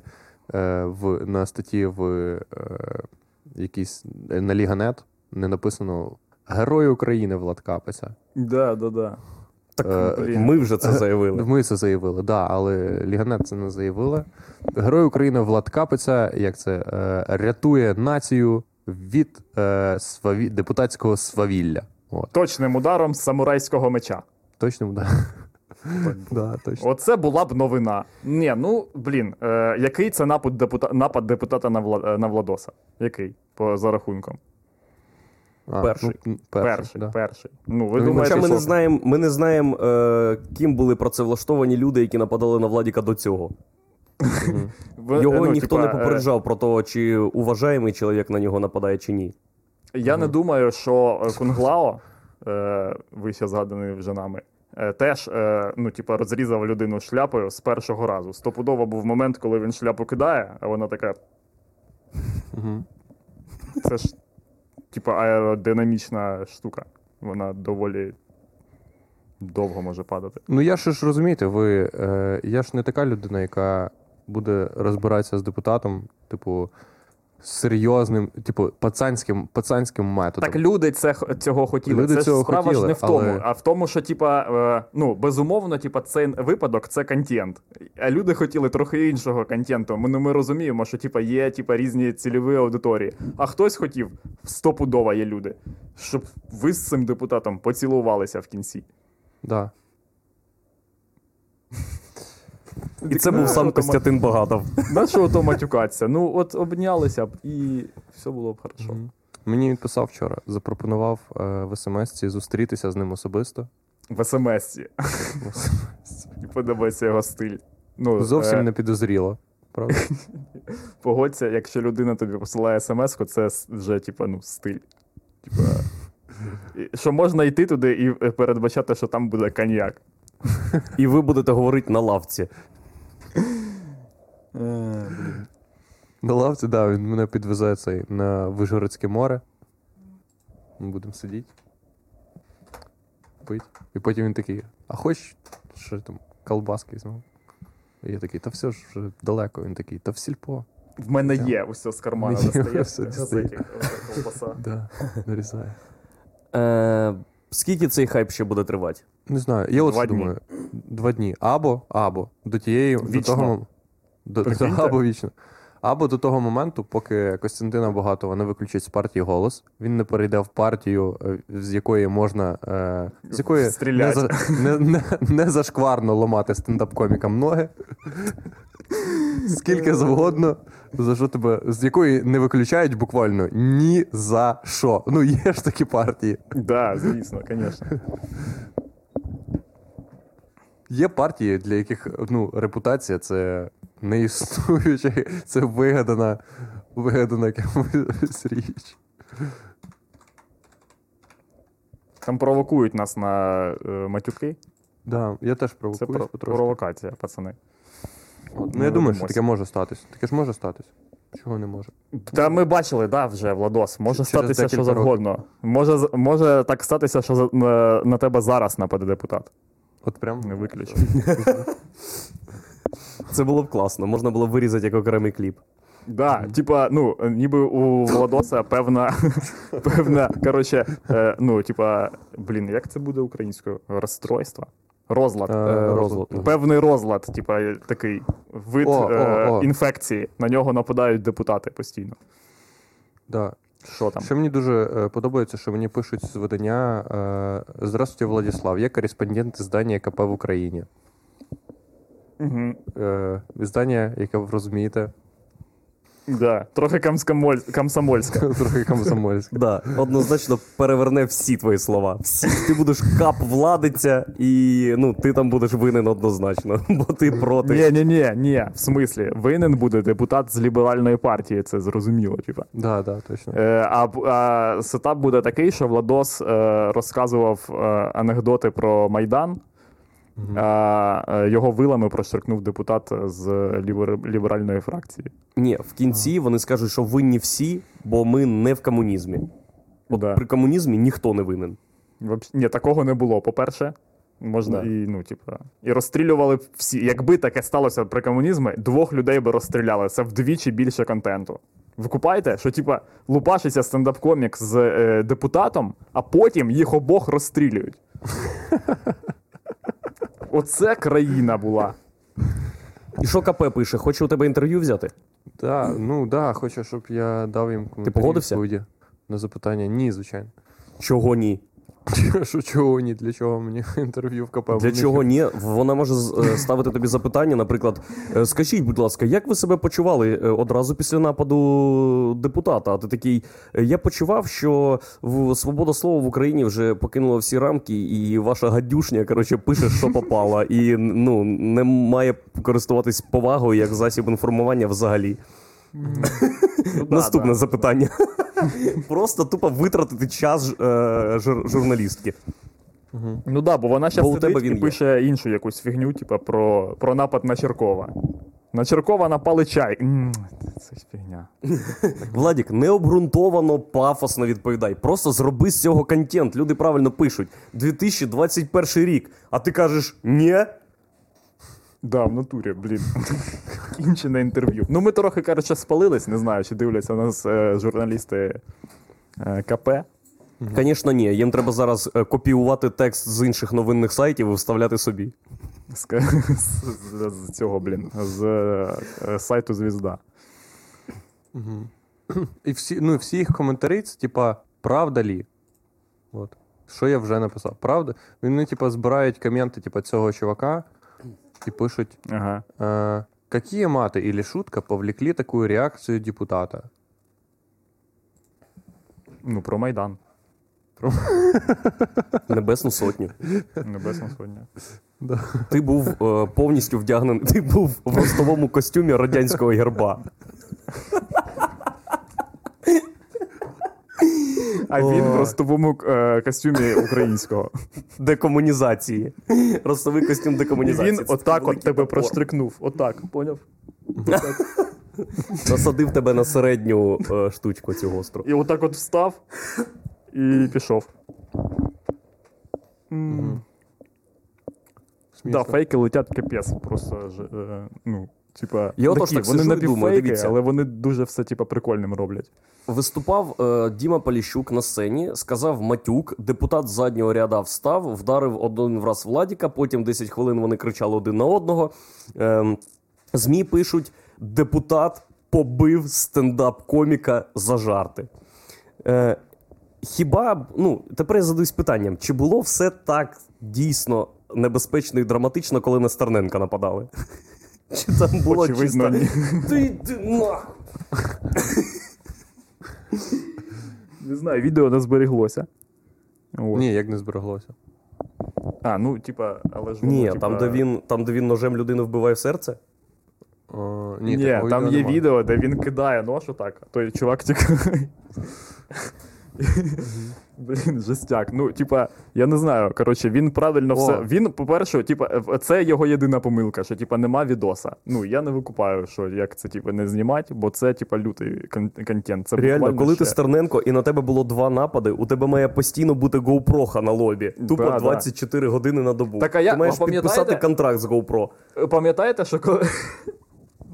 на статті в якійсь на Ліганет не написано «Герой України Влад Капиця». Да. Так, ми вже це заявили. Ми це заявили, да, але Ліганет це не заявила. Герой України Влад Капиця, як це, рятує націю від депутатського свавілля. От. Точним ударом з самурайського меча. Точним ударом. Да, точно. Оце була б новина. Ні, який це напад депутата на Владоса? Який, за рахунком? Перший. Ну, ви думаєте, хоча ми не знаємо, ким були працевлаштовані люди, які нападали на Владіка до цього. Його ніхто не попереджав про те, чи уважаємий чоловік на нього нападає, чи ні. Я не думаю, що Кунглао, вище згаданий вже нами, теж розрізав людину шляпою з першого разу. Стопудово був момент, коли він шляпу кидає, а вона така... Це ж... аеродинамічна штука. Вона доволі довго може падати. Ну, я ж розумієте, я ж не така людина, яка буде розбиратися з депутатом, серйозним, пацанським методом. Так люди цього хотіли. Люди це цього справа хотіли, ж не в тому, а в тому, що, безумовно, цей випадок – це контент. А люди хотіли трохи іншого контенту. Ми розуміємо, що, є, різні цільові аудиторії. А хтось хотів, стопудово є люди, щоб ви з цим депутатом поцілувалися в кінці. Да. І це був сам Костянтин Багатов. Нашого то матюкатися. Ну, от обнялися б і все було б хорошо. Мені він писав вчора, запропонував в смс-ці зустрітися з ним особисто. В смс-ці. І подобається його стиль. Ну, зовсім не підозріло, правда? Погодься, якщо людина тобі посилає смс-ку, це вже, стиль. Що можна йти туди і передбачати, що там буде коньяк. І ви будете говорити на лавці. На лавці, да, він мене підвезе на Вишгородське море. Ми будемо сидіти, пити. І потім він такий, а хоч що там, колбаски знову? І я такий, та все ж далеко. Він такий, та в сільпо. В мене є, усе з кармана достає. Колбаса. Да, нарізає. Скільки цей хайп ще буде тривати? Не знаю. Я думаю, 2 дні. Або. Або до того моменту, поки Костянтина Багатова не виключить з партії «Голос», він не перейде в партію, з якої можна... з якої не зашкварно ломати стендап-комікам ноги. Скільки завгодно, за що тебе, з якої не виключають буквально ні за що. Ну, є ж такі партії. Так, да, звісно, звісно. Є партії, для яких репутація – це не існуюча, це вигадана якась річ. Там провокують нас на матюки. Так, да, я теж провокую. Це провокація, пацани. Ну, я думаю, що таке може статись. Таке ж може статись. Чого не може? Та ми бачили, да, вже, Владос. Може статися що завгодно. Може так статися, що на тебе зараз нападе депутат. От прям не виключив. Це було б класно. Можна було б вирізати як окремий кліп. Да, ніби у Владоса певна, як це буде українською? Розстройство? Розлад. Певний розлад, такий вид інфекції. На нього нападають депутати постійно. Да. Що там? Що мені дуже подобається, що мені пишуть з видання «Здравствуйте, Владислав, я кореспондент іздання КП в Україні». Угу. Іздання, яке ви розумієте. Да, трохи комсомольська. Трохи комсомольська. Да, однозначно переверне всі твої слова. Ти будеш кап-владиця і, ти там будеш винен однозначно, бо ти проти. Ні, в смислі, винен буде депутат з ліберальної партії, це зрозуміло, Да, точно. А сетап буде такий, що Владос розказував анекдоти про Майдан, А його вилами просеркнув депутат з ліберальної фракції. Ні, в кінці вони скажуть, що винні всі, бо ми не в комунізмі. От да. При комунізмі ніхто не винен. Ні, такого не було. По-перше, можна да. І розстрілювали б всі. Якби таке сталося при комунізмі, 2 людей би розстріляли. Це вдвічі більше контенту. Ви купаєте, що типа лупашиться стендап-комік з депутатом, а потім їх обох розстрілюють. Оце країна була. І що КП пише? Хоче у тебе інтерв'ю взяти? Так, хоче, щоб я дав їм коментарі. Ти погодився? На запитання. Ні, звичайно. Чого ні? Що чого ні? Для чого мені інтерв'ю в КП? Для чого ні? Вона може ставити тобі запитання, наприклад, скажіть, будь ласка, як ви себе почували одразу після нападу депутата? А ти такий, я почував, що свобода слова в Україні вже покинула всі рамки, і ваша гадюшня, коротше, пише, що попала, і не має користуватись повагою як засіб інформування взагалі. Наступне запитання. Просто тупо витратити час журналістки. Ну так, бо вона зараз сидить і пише іншу якусь фігню, типу про напад на Черкова. На Черкова напали чай. Це ж фігня. Владік, необґрунтовано, пафосно відповідай. Просто зроби з цього контент. Люди правильно пишуть. 2021 рік. А ти кажеш, ні? Да, в натурі, блін. Інше на інтерв'ю. Ми трохи, коротше, спалились, не знаю, чи дивляться нас журналісти КП. Звісно, ні. Їм треба зараз копіювати текст з інших новинних сайтів і вставляти собі. З цього, блін, з сайту «Звізда». І всі їх коментарі, це, типа, правда лі? От. Що я вже написав? Правда? Вони, типа, збирають коменти, типа, цього чувака, и пишут, какие маты или шутка повлекли такую реакцию депутата? Про Майдан. Небесну сотню. Небесну сотню. Да. Ти був повністю вдягнений, ти був в ростовому костюмі радянського герба. А він в ростовому костюмі українського. Декомунізації. Ростовий костюм декомунізації. Він отак от тебе проштрикнув. Отак, поняв? Насадив тебе на середню штучку цю гостру. І отак от встав і пішов. Так, фейки летять капець. Просто, я отож так сижу і думаю, дивіться. Але вони дуже все прикольним роблять. Виступав Діма Поліщук на сцені, сказав матюк, депутат з заднього ряда встав, вдарив один раз Владіка, потім 10 хвилин вони кричали один на одного. ЗМІ пишуть, депутат побив стендап-коміка за жарти. Тепер я задаюсь питанням, чи було все так дійсно небезпечно і драматично, коли на Стерненка нападали? Чи там було очевидно, чисто? Ти йди нахуй! Не знаю, відео не збереглося. От. Ні, як не збереглося? Але ж... Ні, там, де він ножем людину вбиває в серце? Ні, там є відео, де він кидає нож отак, а той чувак тікає. Блін, жестяк. Я не знаю, коротше, він правильно все... Він, по-перше, це його єдина помилка, що, нема відоса. Я не викупаю, що як це, не знімати, бо це, лютий контент. Це реально, коли ти Стерненко, і на тебе було 2 напади, у тебе має постійно бути GoPro на лобі. Тупо 24 години на добу. Ти маєш підписати контракт з GoPro. Пам'ятаєте, що коли...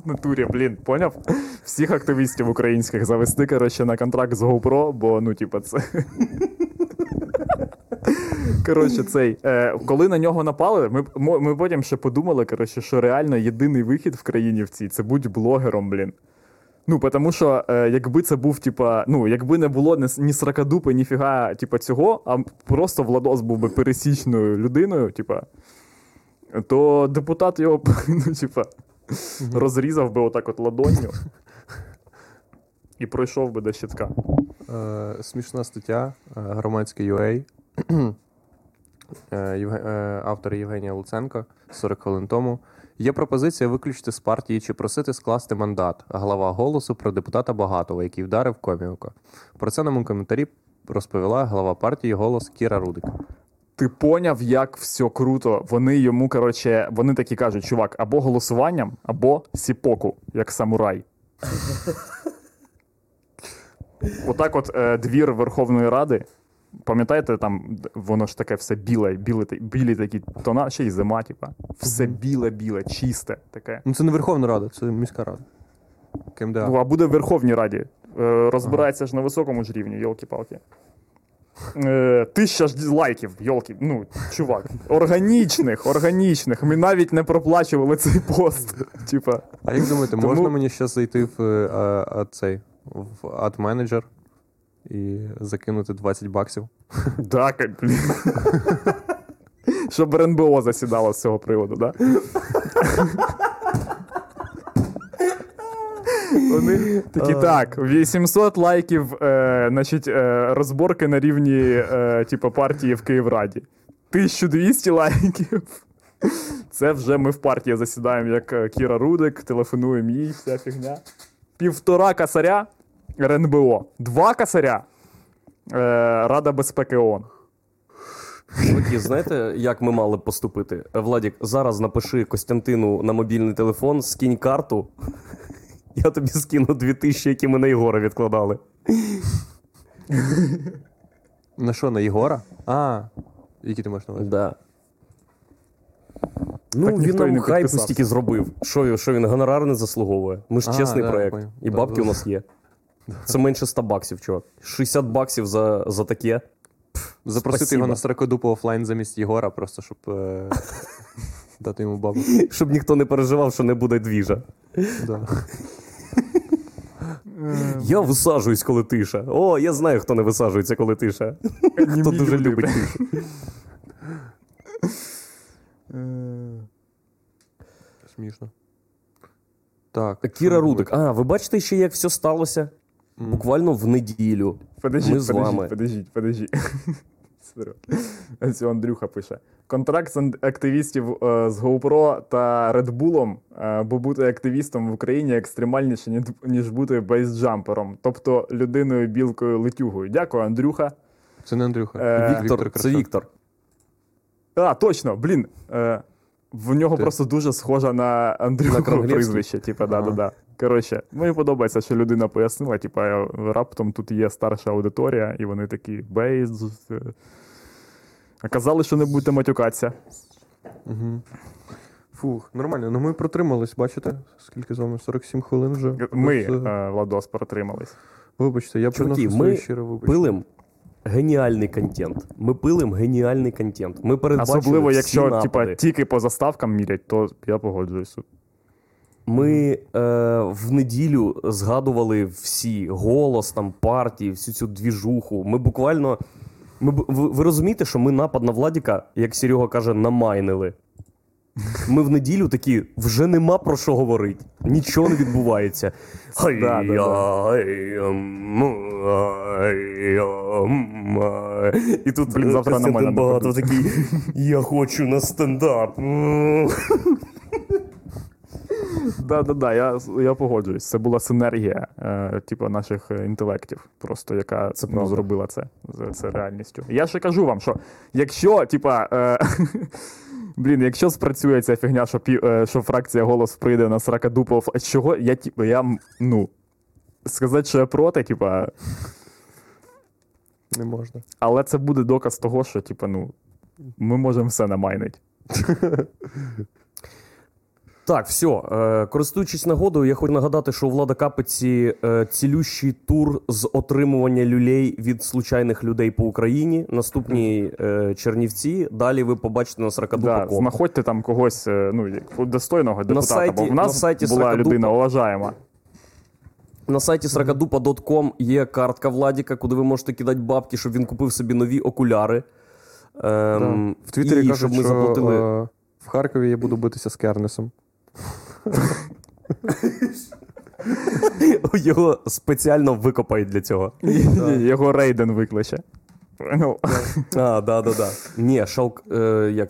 В натурі, блін, поняв? Всіх активістів українських завести, коротше, на контракт з GoPro, бо, це... Коротше, цей... Коли на нього напали, ми потім ще подумали, коротше, що реально єдиний вихід в країні в цій – це будь блогером, блін. Тому що, якби це був, якби не було ні Сракадупи, ні фіга, цього, а просто Владос був би пересічною людиною, то депутат його, розрізав би отак от ладонню і пройшов би до щитка. Смішна стаття громадська UA. Автор Євгенія Луценко 40 хвилин тому. Є пропозиція виключити з партії чи просити скласти мандат. Глава «Голосу» про депутата Багатова, який вдарив коміка. Про це нам у коментарі розповіла глава партії «Голос» Кіра Рудик. ти поняв, як все круто. Вони йому, коротше, вони такі кажуть: чувак, або голосуванням, або сіпоку, як самурай. Отак от двір Верховної Ради. Пам'ятаєте, там воно ж таке все біле, білі такі тона, ще й зима, типа. Все біле-біле, чисте таке. Ну це не Верховна Рада, це міська рада. КМДА. Ну, а буде в Верховній Раді. Розбирається ж на високому ж рівні, йолки-палки. 1000 лайків, йолки. Ну, чувак, органічних. Ми навіть не проплачували цей пост. Типа. А як думаєте, можна мені зараз зайти в ад-менеджер? І закинути 20 баксів. Так, блін. Щоб РНБО засідало з цього приводу, так? Вони такі, так, 800 лайків, значить, розборки на рівні, типу, партії в Київраді. 1200 лайків. Це вже ми в партії засідаємо, як Кіра Рудик, телефонуємо їй, вся фігня. 1,5 косаря. РНБО. 2 косаря. Рада безпеки ООН. Чуваки, знаєте, як ми мали поступити? Владік, зараз напиши Костянтину на мобільний телефон, скинь карту. Я тобі скину 2000, які ми на Єгора відкладали. На що, на Єгора? А, які ти маєш на увазі? Да. Ну, так він нам хайпу стільки зробив. Що він гонорар не заслуговує? Ми ж чесний проєкт. І бабки у нас є. Це менше 100 баксів, чувак. 60 баксів за таке. Запросити його на Сракадупу офлайн замість Єгора, просто щоб дати йому бабу. Щоб ніхто не переживав, що не буде двіжа. Я висаджуюсь, коли тиша. О, я знаю, хто не висаджується, коли тиша. Хто дуже любить тишу. Смішно. Так, Кіра Рудик. Ви бачите ще, як все сталося? Буквально в неділю. Подождіть. Ось Андрюха пише. Контракт з активістів з GoPro та Red Bull'ом, бо бути активістом в Україні екстремальніше, ніж бути бейсджампером. Тобто людиною-білкою-летюгою. Дякую, Андрюха. Це не Андрюха. Це Віктор. А, точно, блін. В нього просто дуже схожа на Андрюху прізвище, типа, да. Коротше, мені подобається, що людина пояснила, типа, раптом тут є старша аудиторія, і вони такі, казали, що не будете матюкатися. Угу. Фух, нормально, ну ми протримались, бачите? Скільки з вами? 47 хвилин вже? Ми, Владос, протримались. Вибачте, я приношу свої щиро вибачення. Пилим. Геніальний контент. Ми передбачили всі напади. Особливо, якщо тільки по заставкам мірять, то я погоджуюся. Ми в неділю згадували всі голос, там, партії, всю цю двіжуху. Ми буквально... Ви розумієте, що ми напад на Владіка, як Серега каже, намайнили. Ми в неділю такі, вже нема про що говорити. Нічого не відбувається. І тут, блін, завтра на мене багато такий, я хочу на стендап. Да, я погоджуюсь. Це була синергія, типу, наших інтелектів, просто яка зробила це реальністю. Я ще кажу вам, що якщо, типа, блін, якщо спрацює ця фігня, що фракція «Голос» прийде на Сракадупу, чого я сказати, що я проти, типа, не можна. Але це буде доказ того, що, типа, ми можемо все намайнити. Так, все. Користуючись нагодою, я хочу нагадати, що у Влада Капиці цілющий тур з отримування люлей від случайних людей по Україні. Наступні Чернівці. Далі ви побачите на Сракадупу. Да, знаходьте там когось достойного депутата, бо в нас була людина уважаєма. На сайті srakadupa.com є картка Владіка, куди ви можете кидати бабки, щоб він купив собі нові окуляри. В Твіттері кажуть, щоб ми заплатили... В Харкові я буду битися з Кернесом. Його спеціально викопають для цього. Його Рейден викличе. Да. Ні,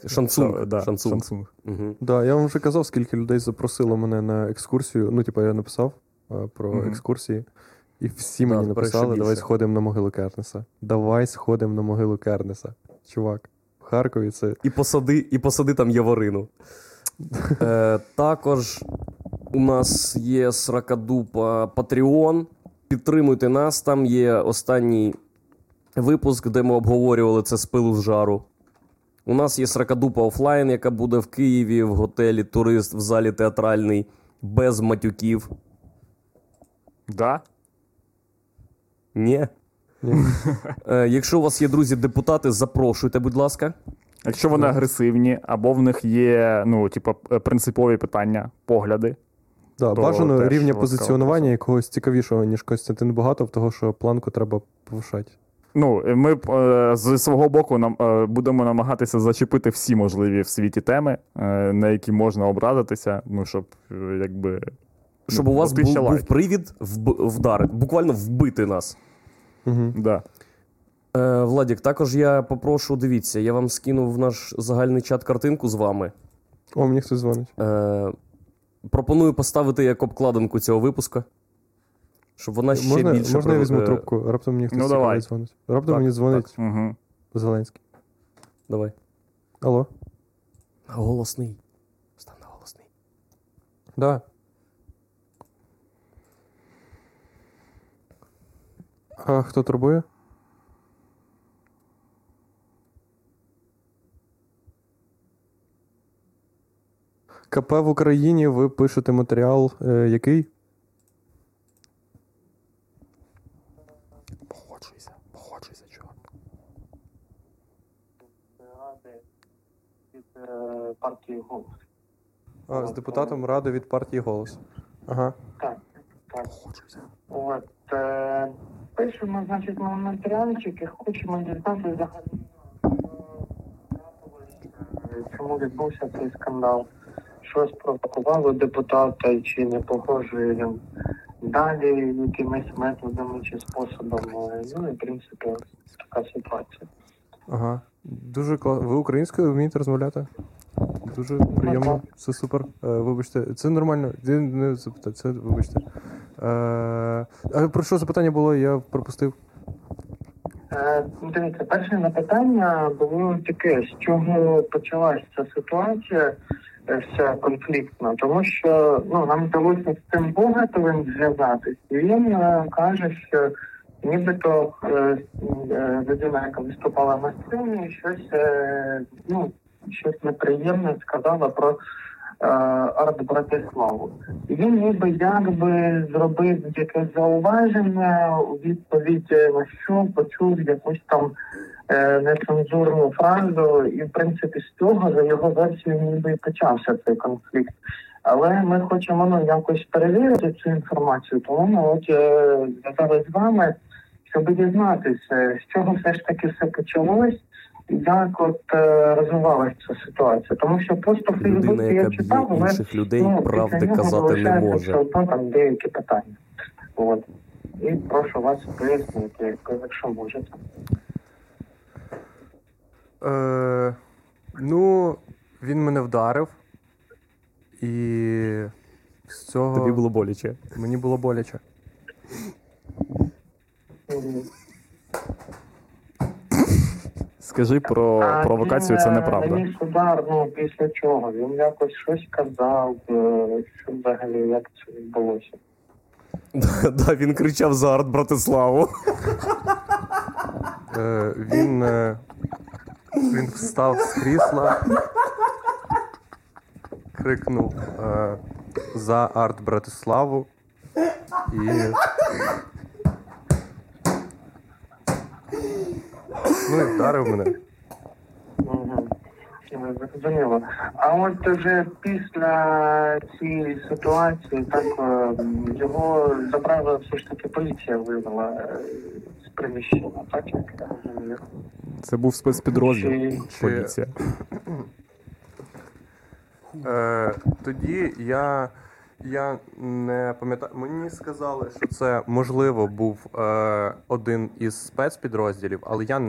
Шансунг. Да, я вам вже казав, скільки людей запросило мене на екскурсію. Ну, типа, я написав про екскурсії. І всі мені написали, давай сходимо на могилу Кернеса. Чувак. в Харкові це... І посади там яворину. Також у нас є Сракадупа Patreon. Підтримуйте нас, там є останній випуск, де ми обговорювали це з пилу з жару. У нас є Сракадупа офлайн, яка буде в Києві, в готелі «Турист», в залі театральний, без матюків. Да? Ні. Якщо у вас є друзі-депутати, запрошуйте, будь ласка. Якщо вони агресивні, або в них є, принципові питання, погляди. Да, бажано рівня позиціонування якогось цікавішого, ніж Костянтин Багатов, того, що планку треба повишати. Ми з свого боку будемо намагатися зачепити всі можливі в світі теми, на які можна образитися, щоб у вас був привід вдарити, буквально вбити нас. Угу. Да. Владік, також я попрошу, дивіться, я вам скинув в наш загальний чат картинку з вами. О, мені хтось дзвонить. Пропоную поставити як обкладинку цього випуска, щоб вона ще більше... Можна я візьму трубку? Раптом мені хтось дзвонить. Раптом мені дзвонить Зеленський. Давай. Алло. Голосний. Стань на голосний. Да. А хто турбує? КП в Україні, ви пишете матеріал який? Погоджуйся, чувак. Від партії «Голос». А, з депутатом Ради від партії «Голос». Ага. Так. Погоджуйся. Пишемо, на матеріальчики, хочемо дізнатися взагалі, чому відбувся цей скандал. Що спровокувало депутата, чи не погоджує він далі якимись методами чи способами. І в принципі, така ситуація. Ага. Дуже класно. Ви українською вмієте розмовляти? Дуже приємно. Все супер. Вибачте, це нормально. Не запитати, це вибачте. А про що запитання було, я пропустив? Дивіться, перше запитання було таке, з чого почалася ця ситуація, вся конфліктна, тому що нам вдалося з цим Багатовим зв'язатись. І він каже, що нібито людина, яка виступала на сцені, щось неприємне сказала про Арт-Братиславу. І він якби зробив якесь зауваження у відповідь на що почув якусь там нецензурну фразу, і в принципі з цього, за його версією, ніби почався цей конфлікт. Але ми хочемо якось перевірити цю інформацію, тому зв'язалися з вами, щоб дізнатися, з чого все ж таки все почалось, як розвивалася ця ситуація. Тому що просто в Фейсбуці я читав, але правди казати не може. Там деякі питання. І прошу вас пояснити, якщо можете. Він мене вдарив, і з цього... Тобі було боляче. Мені було боляче. Скажи про провокацію, це неправда. Мені удар, після чого? Він якось щось казав, що взагалі, як це відбулося. Так, він кричав за Арт-Братиславу. Він встав з крісла, крикнув за Арт-Братиславу і... і вдарив мене. Зрозуміло. А вже після цієї ситуації його забрала все ж таки поліція, вивела з приміщення, так? Це був спецпідрозділ. Поліція. Тоді я не пам'ятаю. Мені сказали, що це, можливо, був один із спецпідрозділів, але я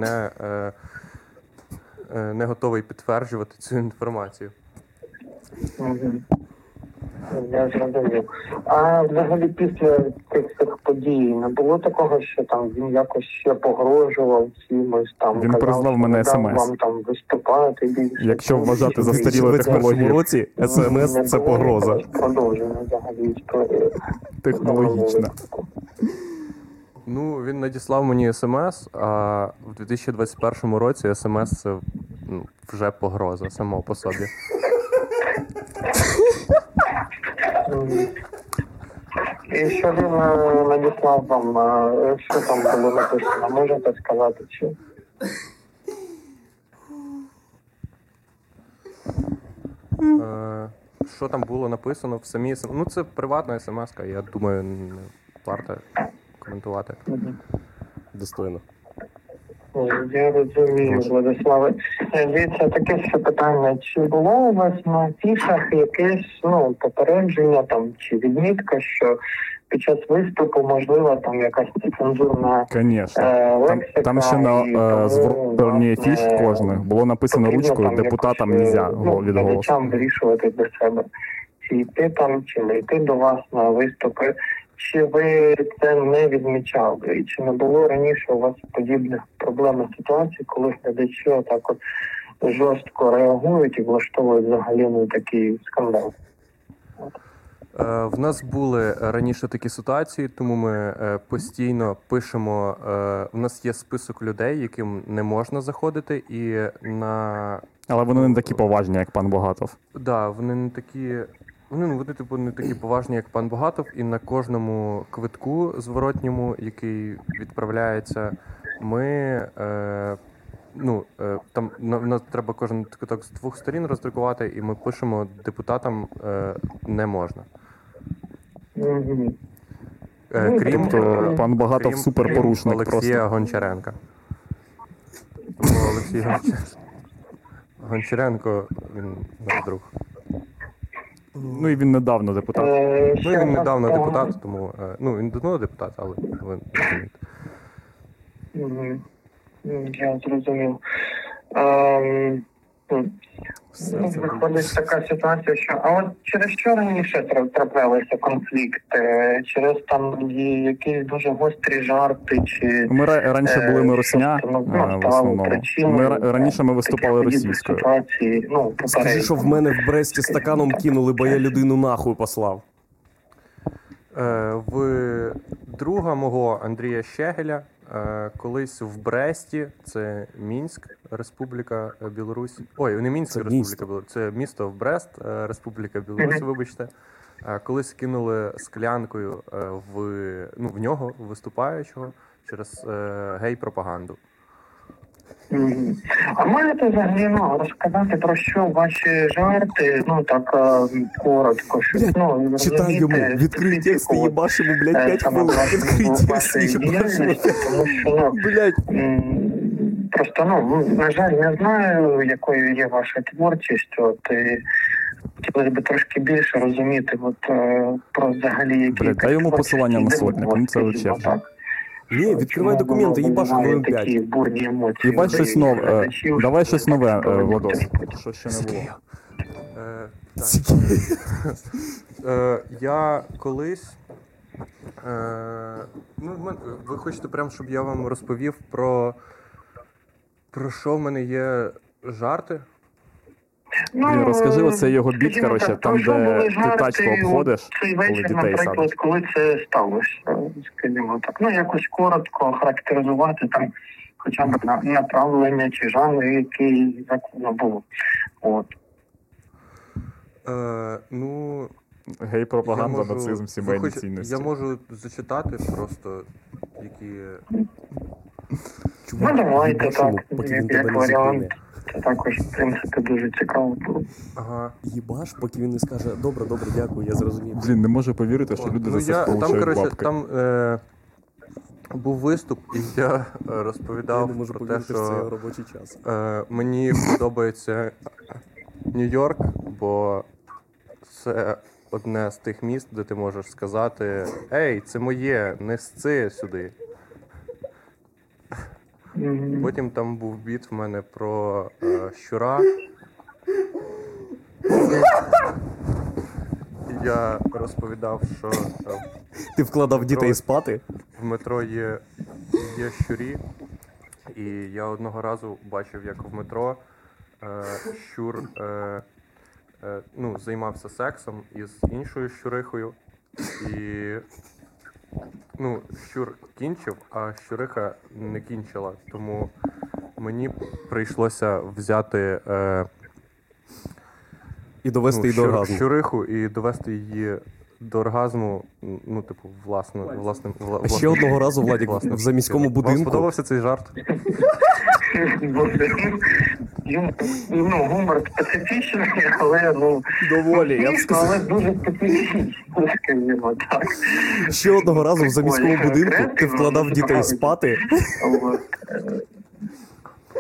не готовий підтверджувати цю інформацію. Я зрозумів. А взагалі після цих подій не було такого, що там він якось ще погрожував чимось там. Він призвав мене СМС. Вам там виступати більше. Якщо вважати застарілою технологією, році СМС це погроза. Продовження взагалі технологічна. Ну, він надіслав мені СМС, а в 2021 році СМС це вже погроза само по собі. І що він надіслав вам, що там було написано, можете сказати, чи? Що там було написано в самій СМС? Ну, це приватна СМС-ка, я думаю, не варто коментувати. Достойно. Я розумію, Владиславе. Дивіться, таке ще питання. Чи було у вас на фішах якесь попередження там, чи відмітка, що під час виступу, можливо, там якась нецензурна лексика? Там ще на зворотній фіш кожних було написано ручкою «Депутатам нельзя від голосу». Глядачам вирішувати до себе, чи йти там, чи не йти до вас на виступи. Чи ви це не відмічали? І чи не було раніше у вас подібних проблемних ситуацій, коли глядачі так от жорстко реагують і влаштовують взагалі на такий скандал? В нас були раніше такі ситуації, тому ми постійно пишемо, у нас є список людей, яким не можна заходити, і на... Але вони не такі поважні, як пан Багатов. Так, да, вони не такі... Вони, типу, не такі поважні, як пан Багатов, і на кожному квитку зворотньому, який відправляється, ми, там нас треба кожен квиток з двох сторін роздрукувати, і ми пишемо «Депутатам не можна». Крім пан Багатов суперпорушник просто. Олексія Гончаренка. Тому Олексій Гончаренко, він наш друг. Ну і він недавно депутат. Тому він давно депутат, але ви розумієте. Я зрозумів. Виходить така ситуація, що а от через що раніше траплялися конфлікти? Через там якісь дуже гострі жарти чи ми раніше були ми русня, в основному. Раніше ми виступали російською. Скажи, що в мене в Бресті стаканом кинули, бо я людину нахуй послав. В друга мого Андрія Щегеля колись в Бресті, це Мінськ, Республіка Білорусь. Ой, не Мінськ, це Республіка Білорусь, це місто в Брест, Республіка Білорусь, вибачте. Колись кинули склянкою в нього, виступаючого, через гей-пропаганду. А можете взагалі розказати, про що ваші жарти, так коротко, щось, читай йому, відкрий текст і їбашимо, блядь, 5 хвилин, відкрий текст і їбашимо. Тому що, просто, на жаль, не знаю, якою є ваша творчість, хотілося б трошки більше розуміти, про взагалі, які... Блядь, дай йому посилання на сотник, це очевидно. Ні, відкривай документи, їбаш хвилин 5. Їбаш щось нове. Давай щось нове, Владос. Що ще не було. Я колись... Ви хочете прям, щоб я вам розповів про що в мене є жарти? Розкажи, оце його біт, коротше, там, де ти тачку обходиш, коли дітей садиш. Цей вечір, наприклад, коли це сталося, скажімо так. Якось коротко характеризувати там хоча б направлення чи жанр, який законно було. От. Гей-пропаганда, нацизм, сімейні цінності. Я можу зачитати просто, які... давайте так, як варіант. Це також, в принципі, дуже цікаво було. Ага. Їбаш, поки він не скаже, добре, дякую, я зрозумів. Блін, не можу повірити, що люди за це получають бабки. Там був виступ, і я розповідав про те, що мені подобається Нью-Йорк, бо це одне з тих міст, де ти можеш сказати «Ей, це моє, не сци сюди». Потім там був біт в мене про щура. я розповідав, що ти вкладав метро, дітей спати? В метро є щурі, і я одного разу бачив, як в метро щур займався сексом із іншою щурихою. І щур кінчив, а щуриха не кінчила. Тому мені прийшлося взяти і довести її до оргазму. Щуриху і довести її до оргазму, власним. Ще одного разу, Владік, в заміському будинку. Вам сподобався цей жарт? Гумор специфічний, але, доволі, я б сказав. Але дуже специфічний, скажімо так. Ще одного разу в заміському будинку ти вкладав дітей спати.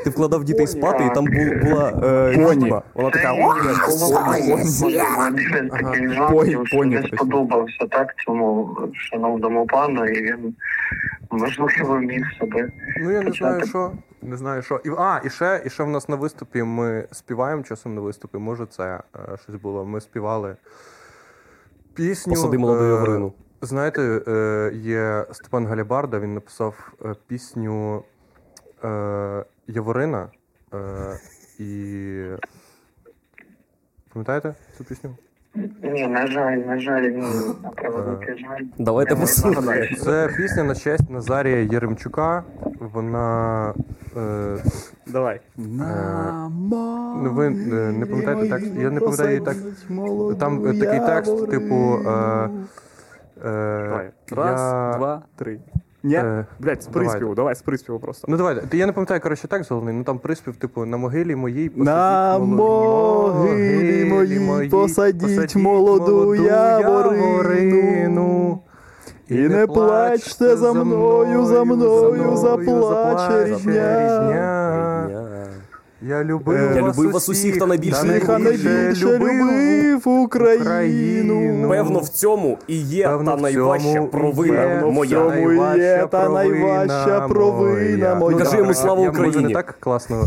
Ти вкладав дітей спати, і там була поні. Вона така... Поні. Не сподобався так цьому шановному пану, і він, можливо, міг себе... Я не знаю, що. І ще в нас на виступі ми співаємо, часом на виступі, може це щось було. Ми співали пісню... «Посади молодою Горину». Знаєте, є Степан Галібарда, він написав пісню... Яворина, і... Пам'ятаєте цю пісню? Ні, на жаль, на правдивий жаль. Давайте послухаємо. Це пісня на честь Назарія Яремчука. Вона... Давай. Ви не пам'ятаєте текст? Я не пам'ятаю її текст. Там такий текст, типу... Раз, два, три. Ні? З приспіву, давай з приспіву просто. Давай, я не пам'ятаю, текст головний, там приспів, типу, на могилі моїй посадіть посадіть молоду яворину. І не плачте за мною заплаче рідня. Я любив вас усіх, та найбільше любив Україну. Певно, в цьому і є та найважча провина моя. Кажи йому слава Україні. Я не так класно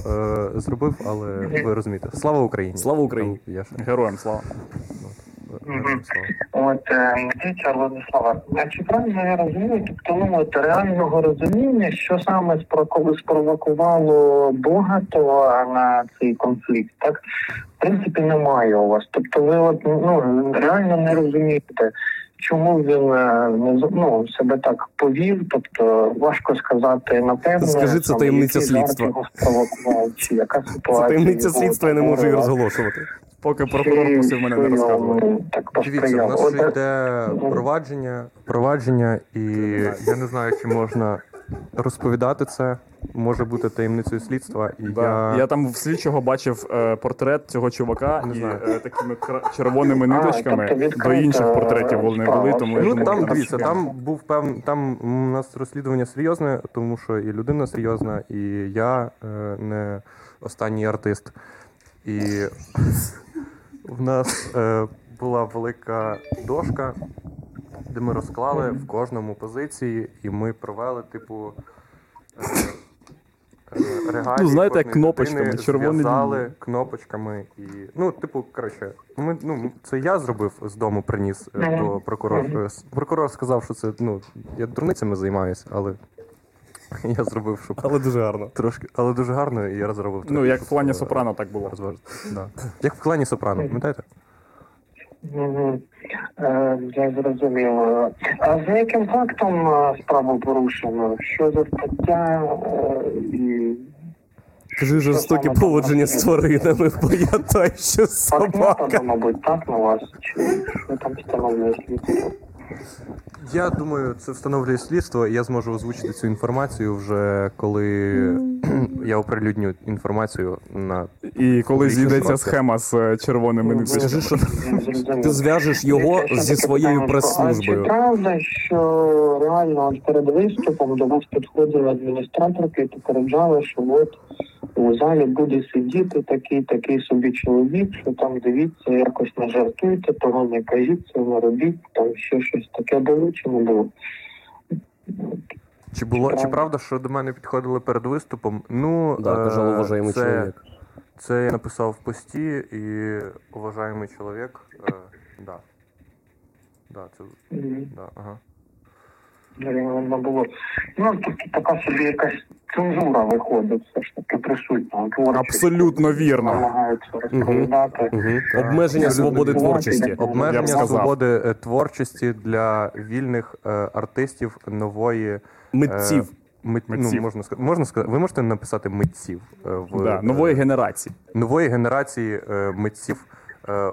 зробив, але ви розумієте. Слава Україні. Слава Україні. Героям слава. Дивіться, Владислава, чи правильно я розумію, тобто реального розуміння, що саме спровокувало Багатова на цей конфлікт, так? В принципі, немає у вас. Тобто ви реально не розумієте, чому він себе так повів, тобто важко сказати напевно. Скажи, це таємниця слідства. Чи яка ситуація? Це таємниця слідства, я не можу її розголошувати. Поки прокурор просив мене не розказувати. Дивіться, в нас йде провадження, і я не знаю, чи можна розповідати це. Може бути таємницею слідства. Я там в слідчого бачив портрет цього чувака і такими червоними ниточками до інших портретів вони були. Тому дивіться, там був там у нас розслідування серйозне, тому що і людина серйозна, і я не останній артист. І в нас була велика дошка, де ми розклали в кожному позиції, і ми провели, регалії. Знаєте, кнопочками, червоні зв'язали кнопочками. І, це я зробив з дому, приніс до прокурора. Прокурор сказав, що це, я дурницями займаюся, але... Я зробив, щоб... Але дуже гарно. Але дуже гарно, і я розробив. Як в плані Сопрано так було. Да. Як в плані Сопрано, пам'ятаєте? Я зрозуміла. А за яким фактом справу порушено? Що за стаття і... Кажи, жорстоке поводження з тваринами, бо я той, що собака. Партнета, мабуть, так на вас? Чи що там встановлює слідство? Я думаю, це встановлює слідство, і я зможу озвучити цю інформацію вже, коли я оприлюдню інформацію на... І коли зійдеться схема з червоними ниточками. Скажи, що ти зв'яжеш його зі своєю прес-службою. А чи правда, що реально перед виступом до вас підходили адміністраторки і попереджали, що у залі буде сидіти такий собі чоловік, що там, дивіться, якось не жартуйте, того не кажіть, це не робіть, там ще щось таке було, чи не було? Чи правда, що до мене підходили перед виступом? Уважаємий чоловік. Це я написав в пості, і уважаємий чоловік, Да, це... Да, ага. Ну, тут така собі якась цензура виходить, все ж таки присутня. Абсолютно вірно. Намагаються розповідати. Обмеження свободи творчості. Обмеження свободи творчості для вільних артистів нової... Митців. Митців. Ну, можна сказати, ви можете написати митців. Нової генерації. Нової генерації митців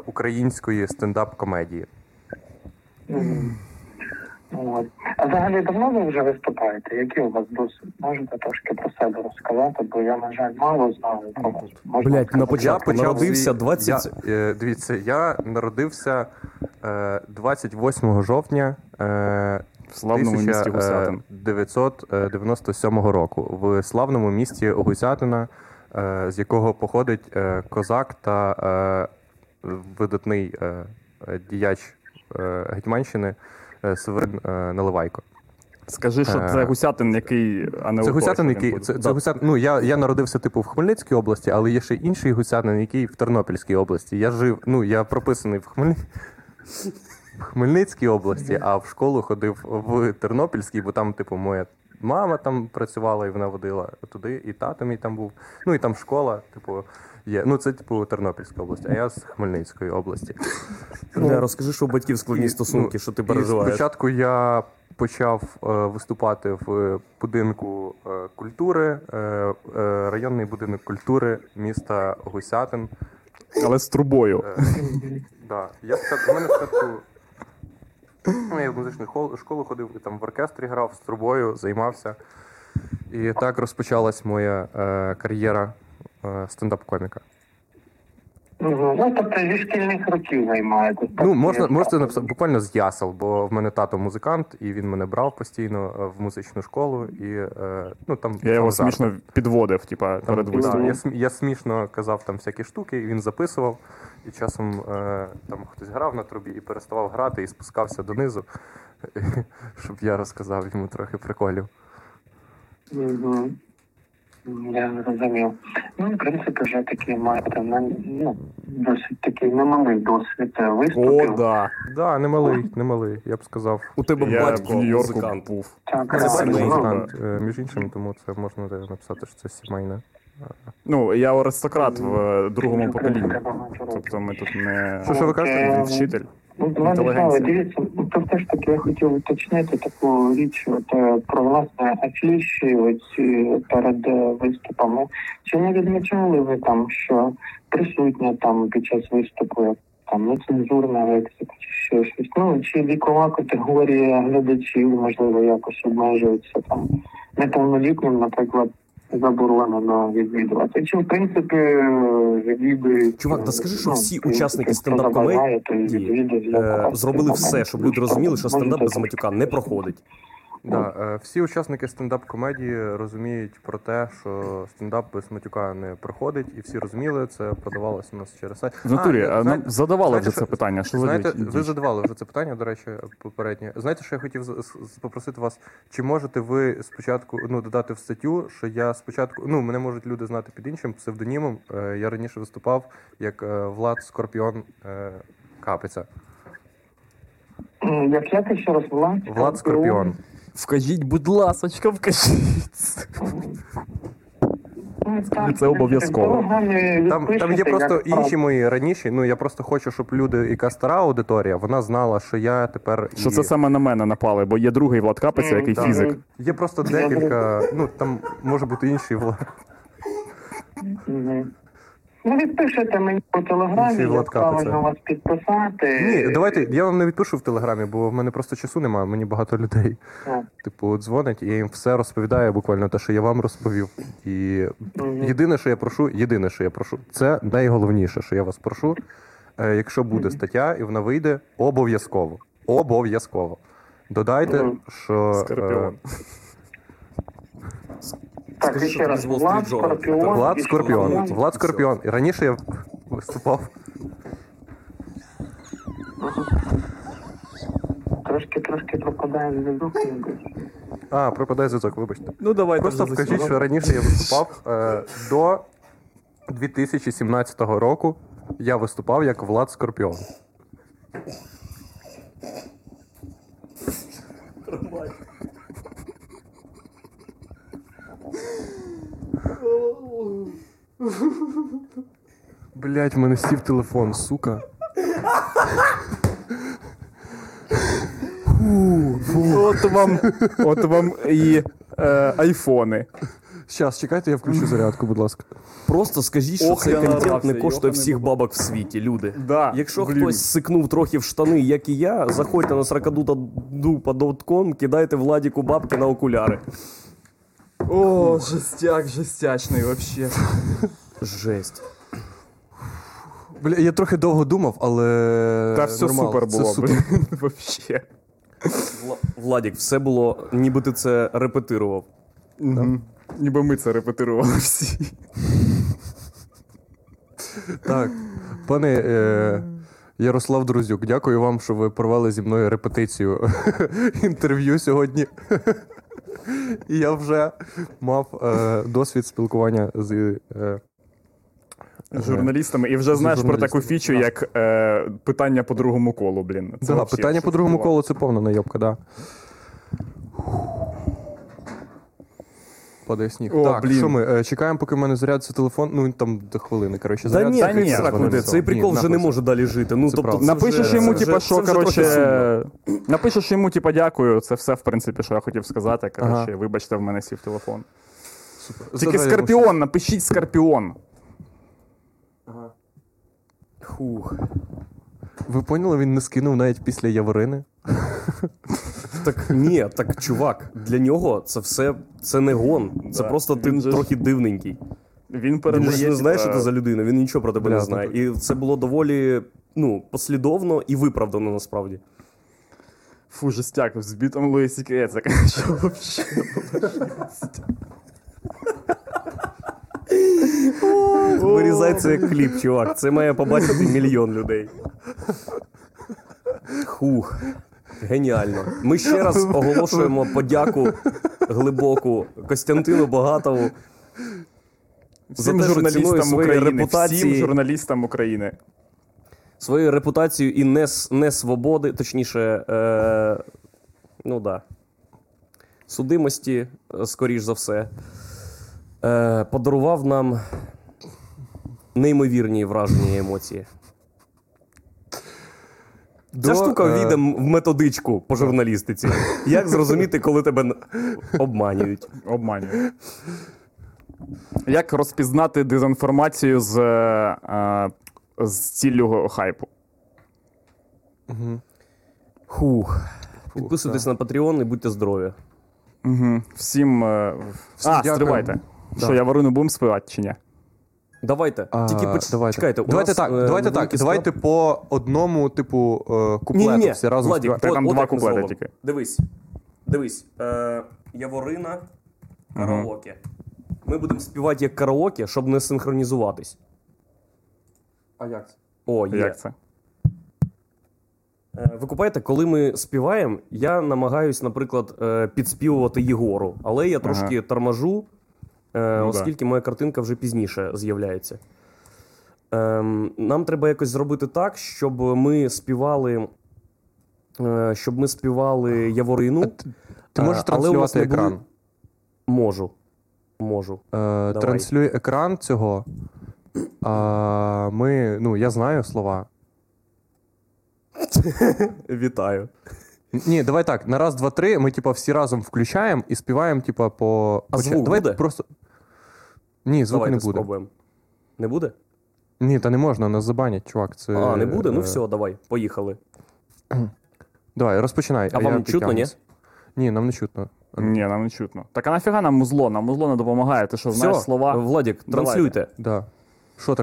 української стендап-комедії. От. А взагалі давно ви вже виступаєте? Які у вас досвід? Можете трошки про себе розказати, бо я, на жаль, мало знаю про вас. Блять, на початку народився 20... Дивіться, я народився 28 жовтня в славному місті Гусятина 1997 року в славному місті Гусятина, з якого походить козак та видатний діяч Гетьманщини Суворин Наливайко. Скажи, що це Гусятин, який... Це Гусятин, який... Це Гусятин, ну, я народився, типу, в Хмельницькій області, але є ще інший Гусятин, який в Тернопільській області. Я жив... Ну, я прописаний в Хмельницькій області, а в школу ходив в Тернопільській, бо там, типу, моя мама там працювала і вона водила туди, і тато мій там був. Ну, і там школа, типу... Є. Ну, це, типу, Тернопільська область, а я з Хмельницької області. Розкажи, що у батьків складні стосунки, що ти переживаєш. Спочатку я почав виступати в будинку культури, районний будинок культури міста Гусятин. Але з трубою. Так. У мене спочатку... Я в музичну школу ходив, там в оркестрі грав, з трубою займався. І так розпочалась моя кар'єра стендап-коміка. Ну, тобто зі шкільних років займаєтесь. Ну, можете написати, буквально з ясел, бо в мене тато музикант, і він мене брав постійно в музичну школу, і, ну, там... Я його смішно підводив, типа, перед виступом. Я смішно казав там всякі штуки, і він записував, і часом там хтось грав на трубі, і переставав грати, і спускався донизу, щоб я розказав йому трохи приколів. Угу. Я зрозумів. Ну, в принципі, вже такі маєте, ну, досить такий немалий досвід виступів. О, да. Да, немалий, я б сказав. У тебе батько музикант був. Це музикант, між іншим, тому це можна написати, що це сімейне. Ну, я аристократ в другому поколінні. Тобто ми тут не... Що ви кажете? Вчитель. Владиславе, дивіться, тобто ж таки я хотів уточнити таку річ про власне афіші оці перед виступами. Чи не відмічали ви там, що присутня там під час виступу там нецензурна лексика чи ще щось? Ну, чи вікова категорія глядачів, можливо, якось обмежується там неповнолітнім, наприклад, заборонено відвідувати. Чи, в принципі, відвідують... Чувак, та скажи, що всі учасники стендап-комедії зробили все, щоб люди розуміли, що стендап без матюка не проходить. Да, всі учасники стендап-комедії розуміють про те, що стендап без матюка не проходить, і всі розуміли, це продавалося у нас через сайт. В натурі, задавали вже це питання. Що знаєте, ви задавали вже це питання, до речі, попереднє. Знаєте, що я хотів попросити вас, чи можете ви спочатку, ну, додати в статтю, що я спочатку, ну, мене можуть люди знати під іншим псевдонімом, я раніше виступав як Влад Скорпіон Капиця. Як я ти ще раз, Влад Скорпіон. Вкажіть, будь ласочка, вкажіть. Це обов'язково. Там є просто інші мої раніші. Ну, я просто хочу, щоб люди, яка стара аудиторія, вона знала, що я тепер... Що це саме на мене напали, бо є другий Влад Капиця, який фізик. Є просто декілька, ну, там може бути інший Влад. Ну, відпишете мені по телеграмі, я правильно вас підписати. Ні, давайте, я вам не відпишу в телеграмі, бо в мене просто часу немає, мені багато людей, типу, дзвонить, і я їм все розповідаю, буквально те, що я вам розповів. І єдине, що я прошу, це найголовніше, що я вас прошу, якщо буде стаття, і вона вийде, обов'язково. Додайте, що... Скорпіон. Так, скажи, ще раз, Влад Скорпіон. Раніше я виступав. Трошки пропадає зв'язок. Пропадає зв'язок, вибачте. Ну, давай. Просто скажіть, що раніше я виступав до 2017 року. Я виступав як Влад Скорпіон. Блять, в мене сів телефон, сука. От вам і айфони. Щас, чекайте, я включу зарядку, будь ласка. Просто скажіть, що цей контент не коштує всіх бабок в світі, люди. Да, якщо хтось сикнув трохи в штани, як і я, заходьте на сракадупа.com, кидайте Владіку бабки на окуляри. О, жестяк, жестячний, вообще. Жесть. Бля, я трохи довго думав, але та все нормал. Супер було, це супер. Вообще. Владік, все було, ніби ти це репетирував. Mm-hmm. Ніби ми це репетирували всі. Так, пане Ярослав Друзюк, дякую вам, що ви провели зі мною репетицію інтерв'ю сьогодні. І я вже мав досвід спілкування з... журналістами. І вже знаєш про таку фічу, як питання по другому колу, блін. Так, да, питання по другому колу — це повна найобка, да. Падає сніг. О, так, блін. Що ми? Чекаємо, поки в мене зарядиться телефон. Ну, там до хвилини, коротше. Та ні, цей прикол вже не може далі жити. Ну, тобто, напишеш йому, типа, що, коротше... Напишеш йому, типа, дякую. Це все, в принципі, що я хотів сказати. Коротше, вибачте, в мене сів телефон. Тільки Скорпіон, напишіть Скорпіон. Ага. Хух. Ви поняли, він не скинув навіть після Яворини? Так ні, так чувак, для нього це все, це не гон. Це да, просто ти трохи дивненький. Він ж не знає, що ти за людина, він нічого про тебе не знає. І це було доволі, ну, послідовно і виправдано насправді. Фу, жестяк, з бітом Луїсі Креца, що взагалі було жестяк. Вирізай це як кліп, чувак. Це має побачити мільйон людей. Хух. Геніально. Ми ще раз оголошуємо подяку глибоку Костянтину Багатову за те, що ціною своєї репутації, всім журналістам України. Своєю репутацією і не свободи, точніше, ну да, судимості, скоріш за все, подарував нам неймовірні враження і емоції. Ця штука ввійде в методичку по журналістиці. Як зрозуміти, коли тебе обманюють? Обманюють. Як розпізнати дезінформацію з ціллю хайпу? Угу. Хух. Підписуйтесь на Patreon і будьте здорові. Угу. Всім... стривайте. Да. Що, я Варину будемо співати чи ні? Давайте. Тільки почекайте. Давайте по одному, типу, куплету. Ні, всі разом співати. Там два куплети тільки. Дивись. Яворина, караоке. Ми будемо співати як караоке, щоб не синхронізуватись. А як це? О, є. Як це? Ви купаєте, коли ми співаємо, я намагаюсь, наприклад, підспівувати Єгору. Але я трошки торможу. Оскільки моя картинка вже пізніше з'являється. Нам треба якось зробити так, щоб ми співали Яворину. Ти можеш транслювати екран? Були... Можу. Транслюй екран цього. Я знаю слова. Вітаю. Ні, давай так, на раз, два, три ми, типа, всі разом включаємо і співаємо, типа, по... А звук давай буде? Просто... Ні, звук давайте не буде. Спробуємо. Не буде? Ні, та не можна, нас забанять, чувак. Це... А, не буде? Ну все, давай, поїхали. Давай, розпочинай. А вам чутно, ні? Ні, нам не чутно. Ні, нам не чутно. Так а нафіга нам музло? Нам музло не допомагає. Ти що, знаєш слова? Все, Владік, транслюйте. Да. Що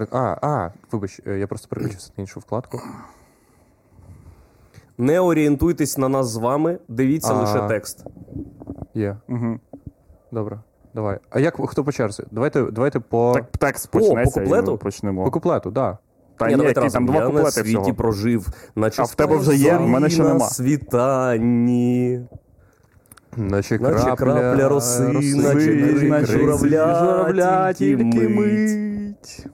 вибач, я просто переключився на іншу вкладку. Не орієнтуйтесь на нас з вами, дивіться лише текст. Є. Угу. Добре, давай. А як, хто по черзі? Давайте по... Так, текст почнеться, по куплету? І ми почнемо. По куплету, так. Да. Ні, давайте разом. Там я на світі всього прожив. Наче а в тебе вже є, в мене ще нема. На світанні. Наче крапля роси, наче журавля тільки мить.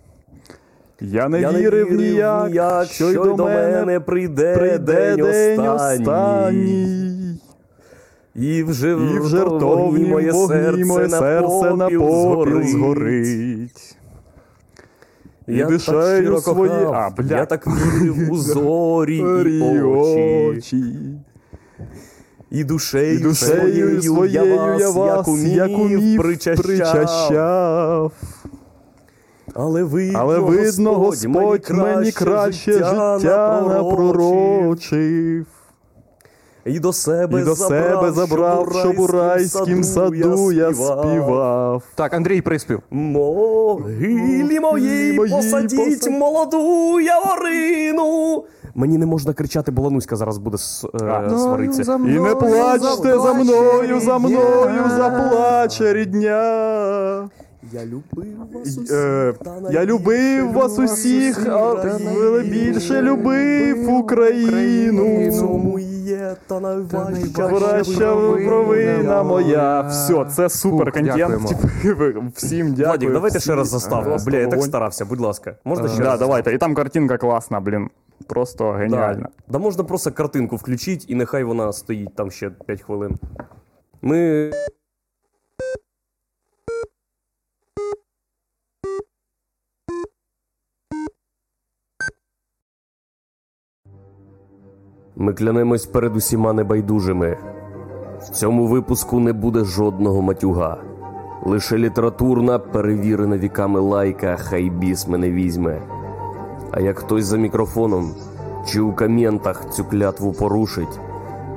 Я не вірив ніяк, що й до мене прийде день останній. І вже в жертовні моє серце на попіл згорить. Я так широко кохав. Я так вірив у зорі і очі. І душею своєю я вас, як умів, причащав. Але видно, Господь мені краще життя напророчив. І до себе забрав, щоб у райськім саду я співав. Так, Андрій приспів. Могилі мої, посадіть молоду яворину. Мені не можна кричати, бо Лануська зараз буде сваритися. І не плачте за мною, заплаче рідня. Я любив вас усіх, але більше любив Україну. Краща провина моя. Все, це супер контент. Всім дякую. Владик, давайте ще раз заставку. Бля, я так старався, будь ласка. Можна ще раз? Давайте. І там картинка класна, блін. Просто геніально. Да можна просто картинку включити, і нехай вона стоїть там ще 5 хвилин. Ми... Ми клянемось перед усіма небайдужими. В цьому випуску не буде жодного матюга. Лише літературна, перевірена віками лайка, хай біс мене візьме. А як хтось за мікрофоном чи у коментах цю клятву порушить,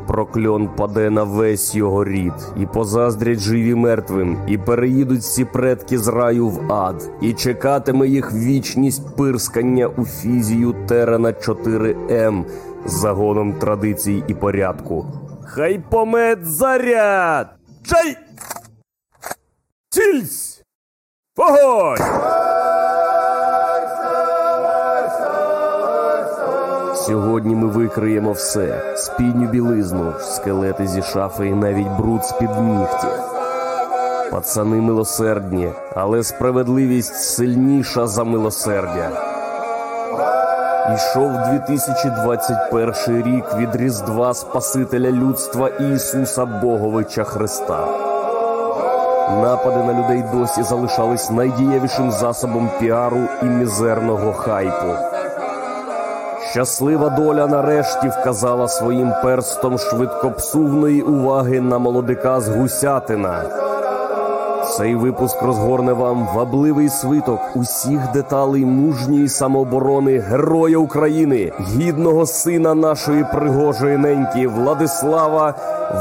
прокльон паде на весь його рід, і позаздрять живі мертвим, і переїдуть всі предки з раю в ад, і чекатиме їх вічність пирскання у фізію терена 4М з загоном традицій і порядку. Хай помет заряд! Чай! Цільсь! Вогонь! Сьогодні ми викриємо все. Спідню білизну, скелети зі шафи і навіть бруд з-під нігтів. Пацани милосердні, але справедливість сильніша за милосердя. Ішов 2021 рік від Різдва Спасителя людства Ісуса Боговича Христа. Напади на людей досі залишались найдієвішим засобом піару і мізерного хайпу. Щаслива доля нарешті вказала своїм перстом швидкопсувної уваги на молодика з Гусятина. Цей випуск розгорне вам вабливий свиток усіх деталей мужньої самооборони Героя України, гідного сина нашої пригожої неньки Владислава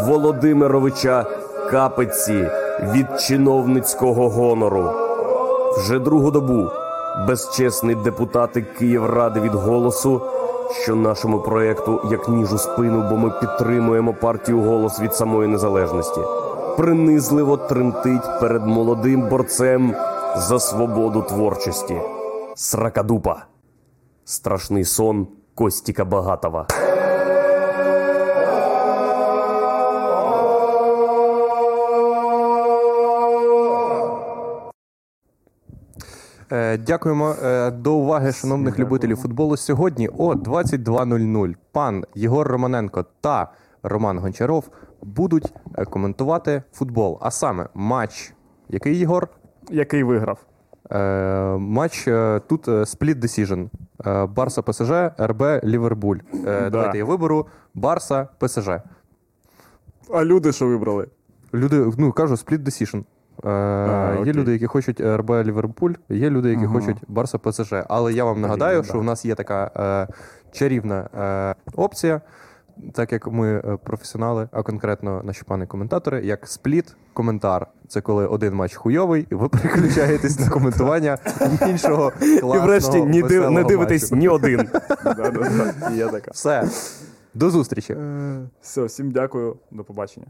Володимировича Капиці від чиновницького гонору. Вже другу добу безчесний депутат Київради від «Голосу», що нашому проєкту як ніж у спину, бо ми підтримуємо партію «Голос» від самої незалежності, принизливо тремтить перед молодим борцем за свободу творчості. Сракадупа. Страшний сон Костіка Багатова. Дякуємо до уваги шановних любителів футболу. Сьогодні о 22:00 пан Єгор Романенко та Роман Гончаров будуть коментувати футбол. А саме матч, який, Єгор? Який виграв? Матч тут split decision. Барса ПСЖ, РБ Ліверпуль. Давайте я виберу Барса ПСЖ. А люди що вибрали? Люди, кажу, split decision. Є люди, які хочуть РБ Ліверпуль, є люди, які хочуть Барса ПСЖ. Але я вам нагадаю, що в нас є така чарівна опція, так як ми професіонали, а конкретно наші пани коментатори, як спліт-коментар. Це коли один матч хуйовий, і ви переключаєтесь на коментування іншого класного, і врешті не дивитесь ні один. Все. До зустрічі. Все, всім дякую. До побачення.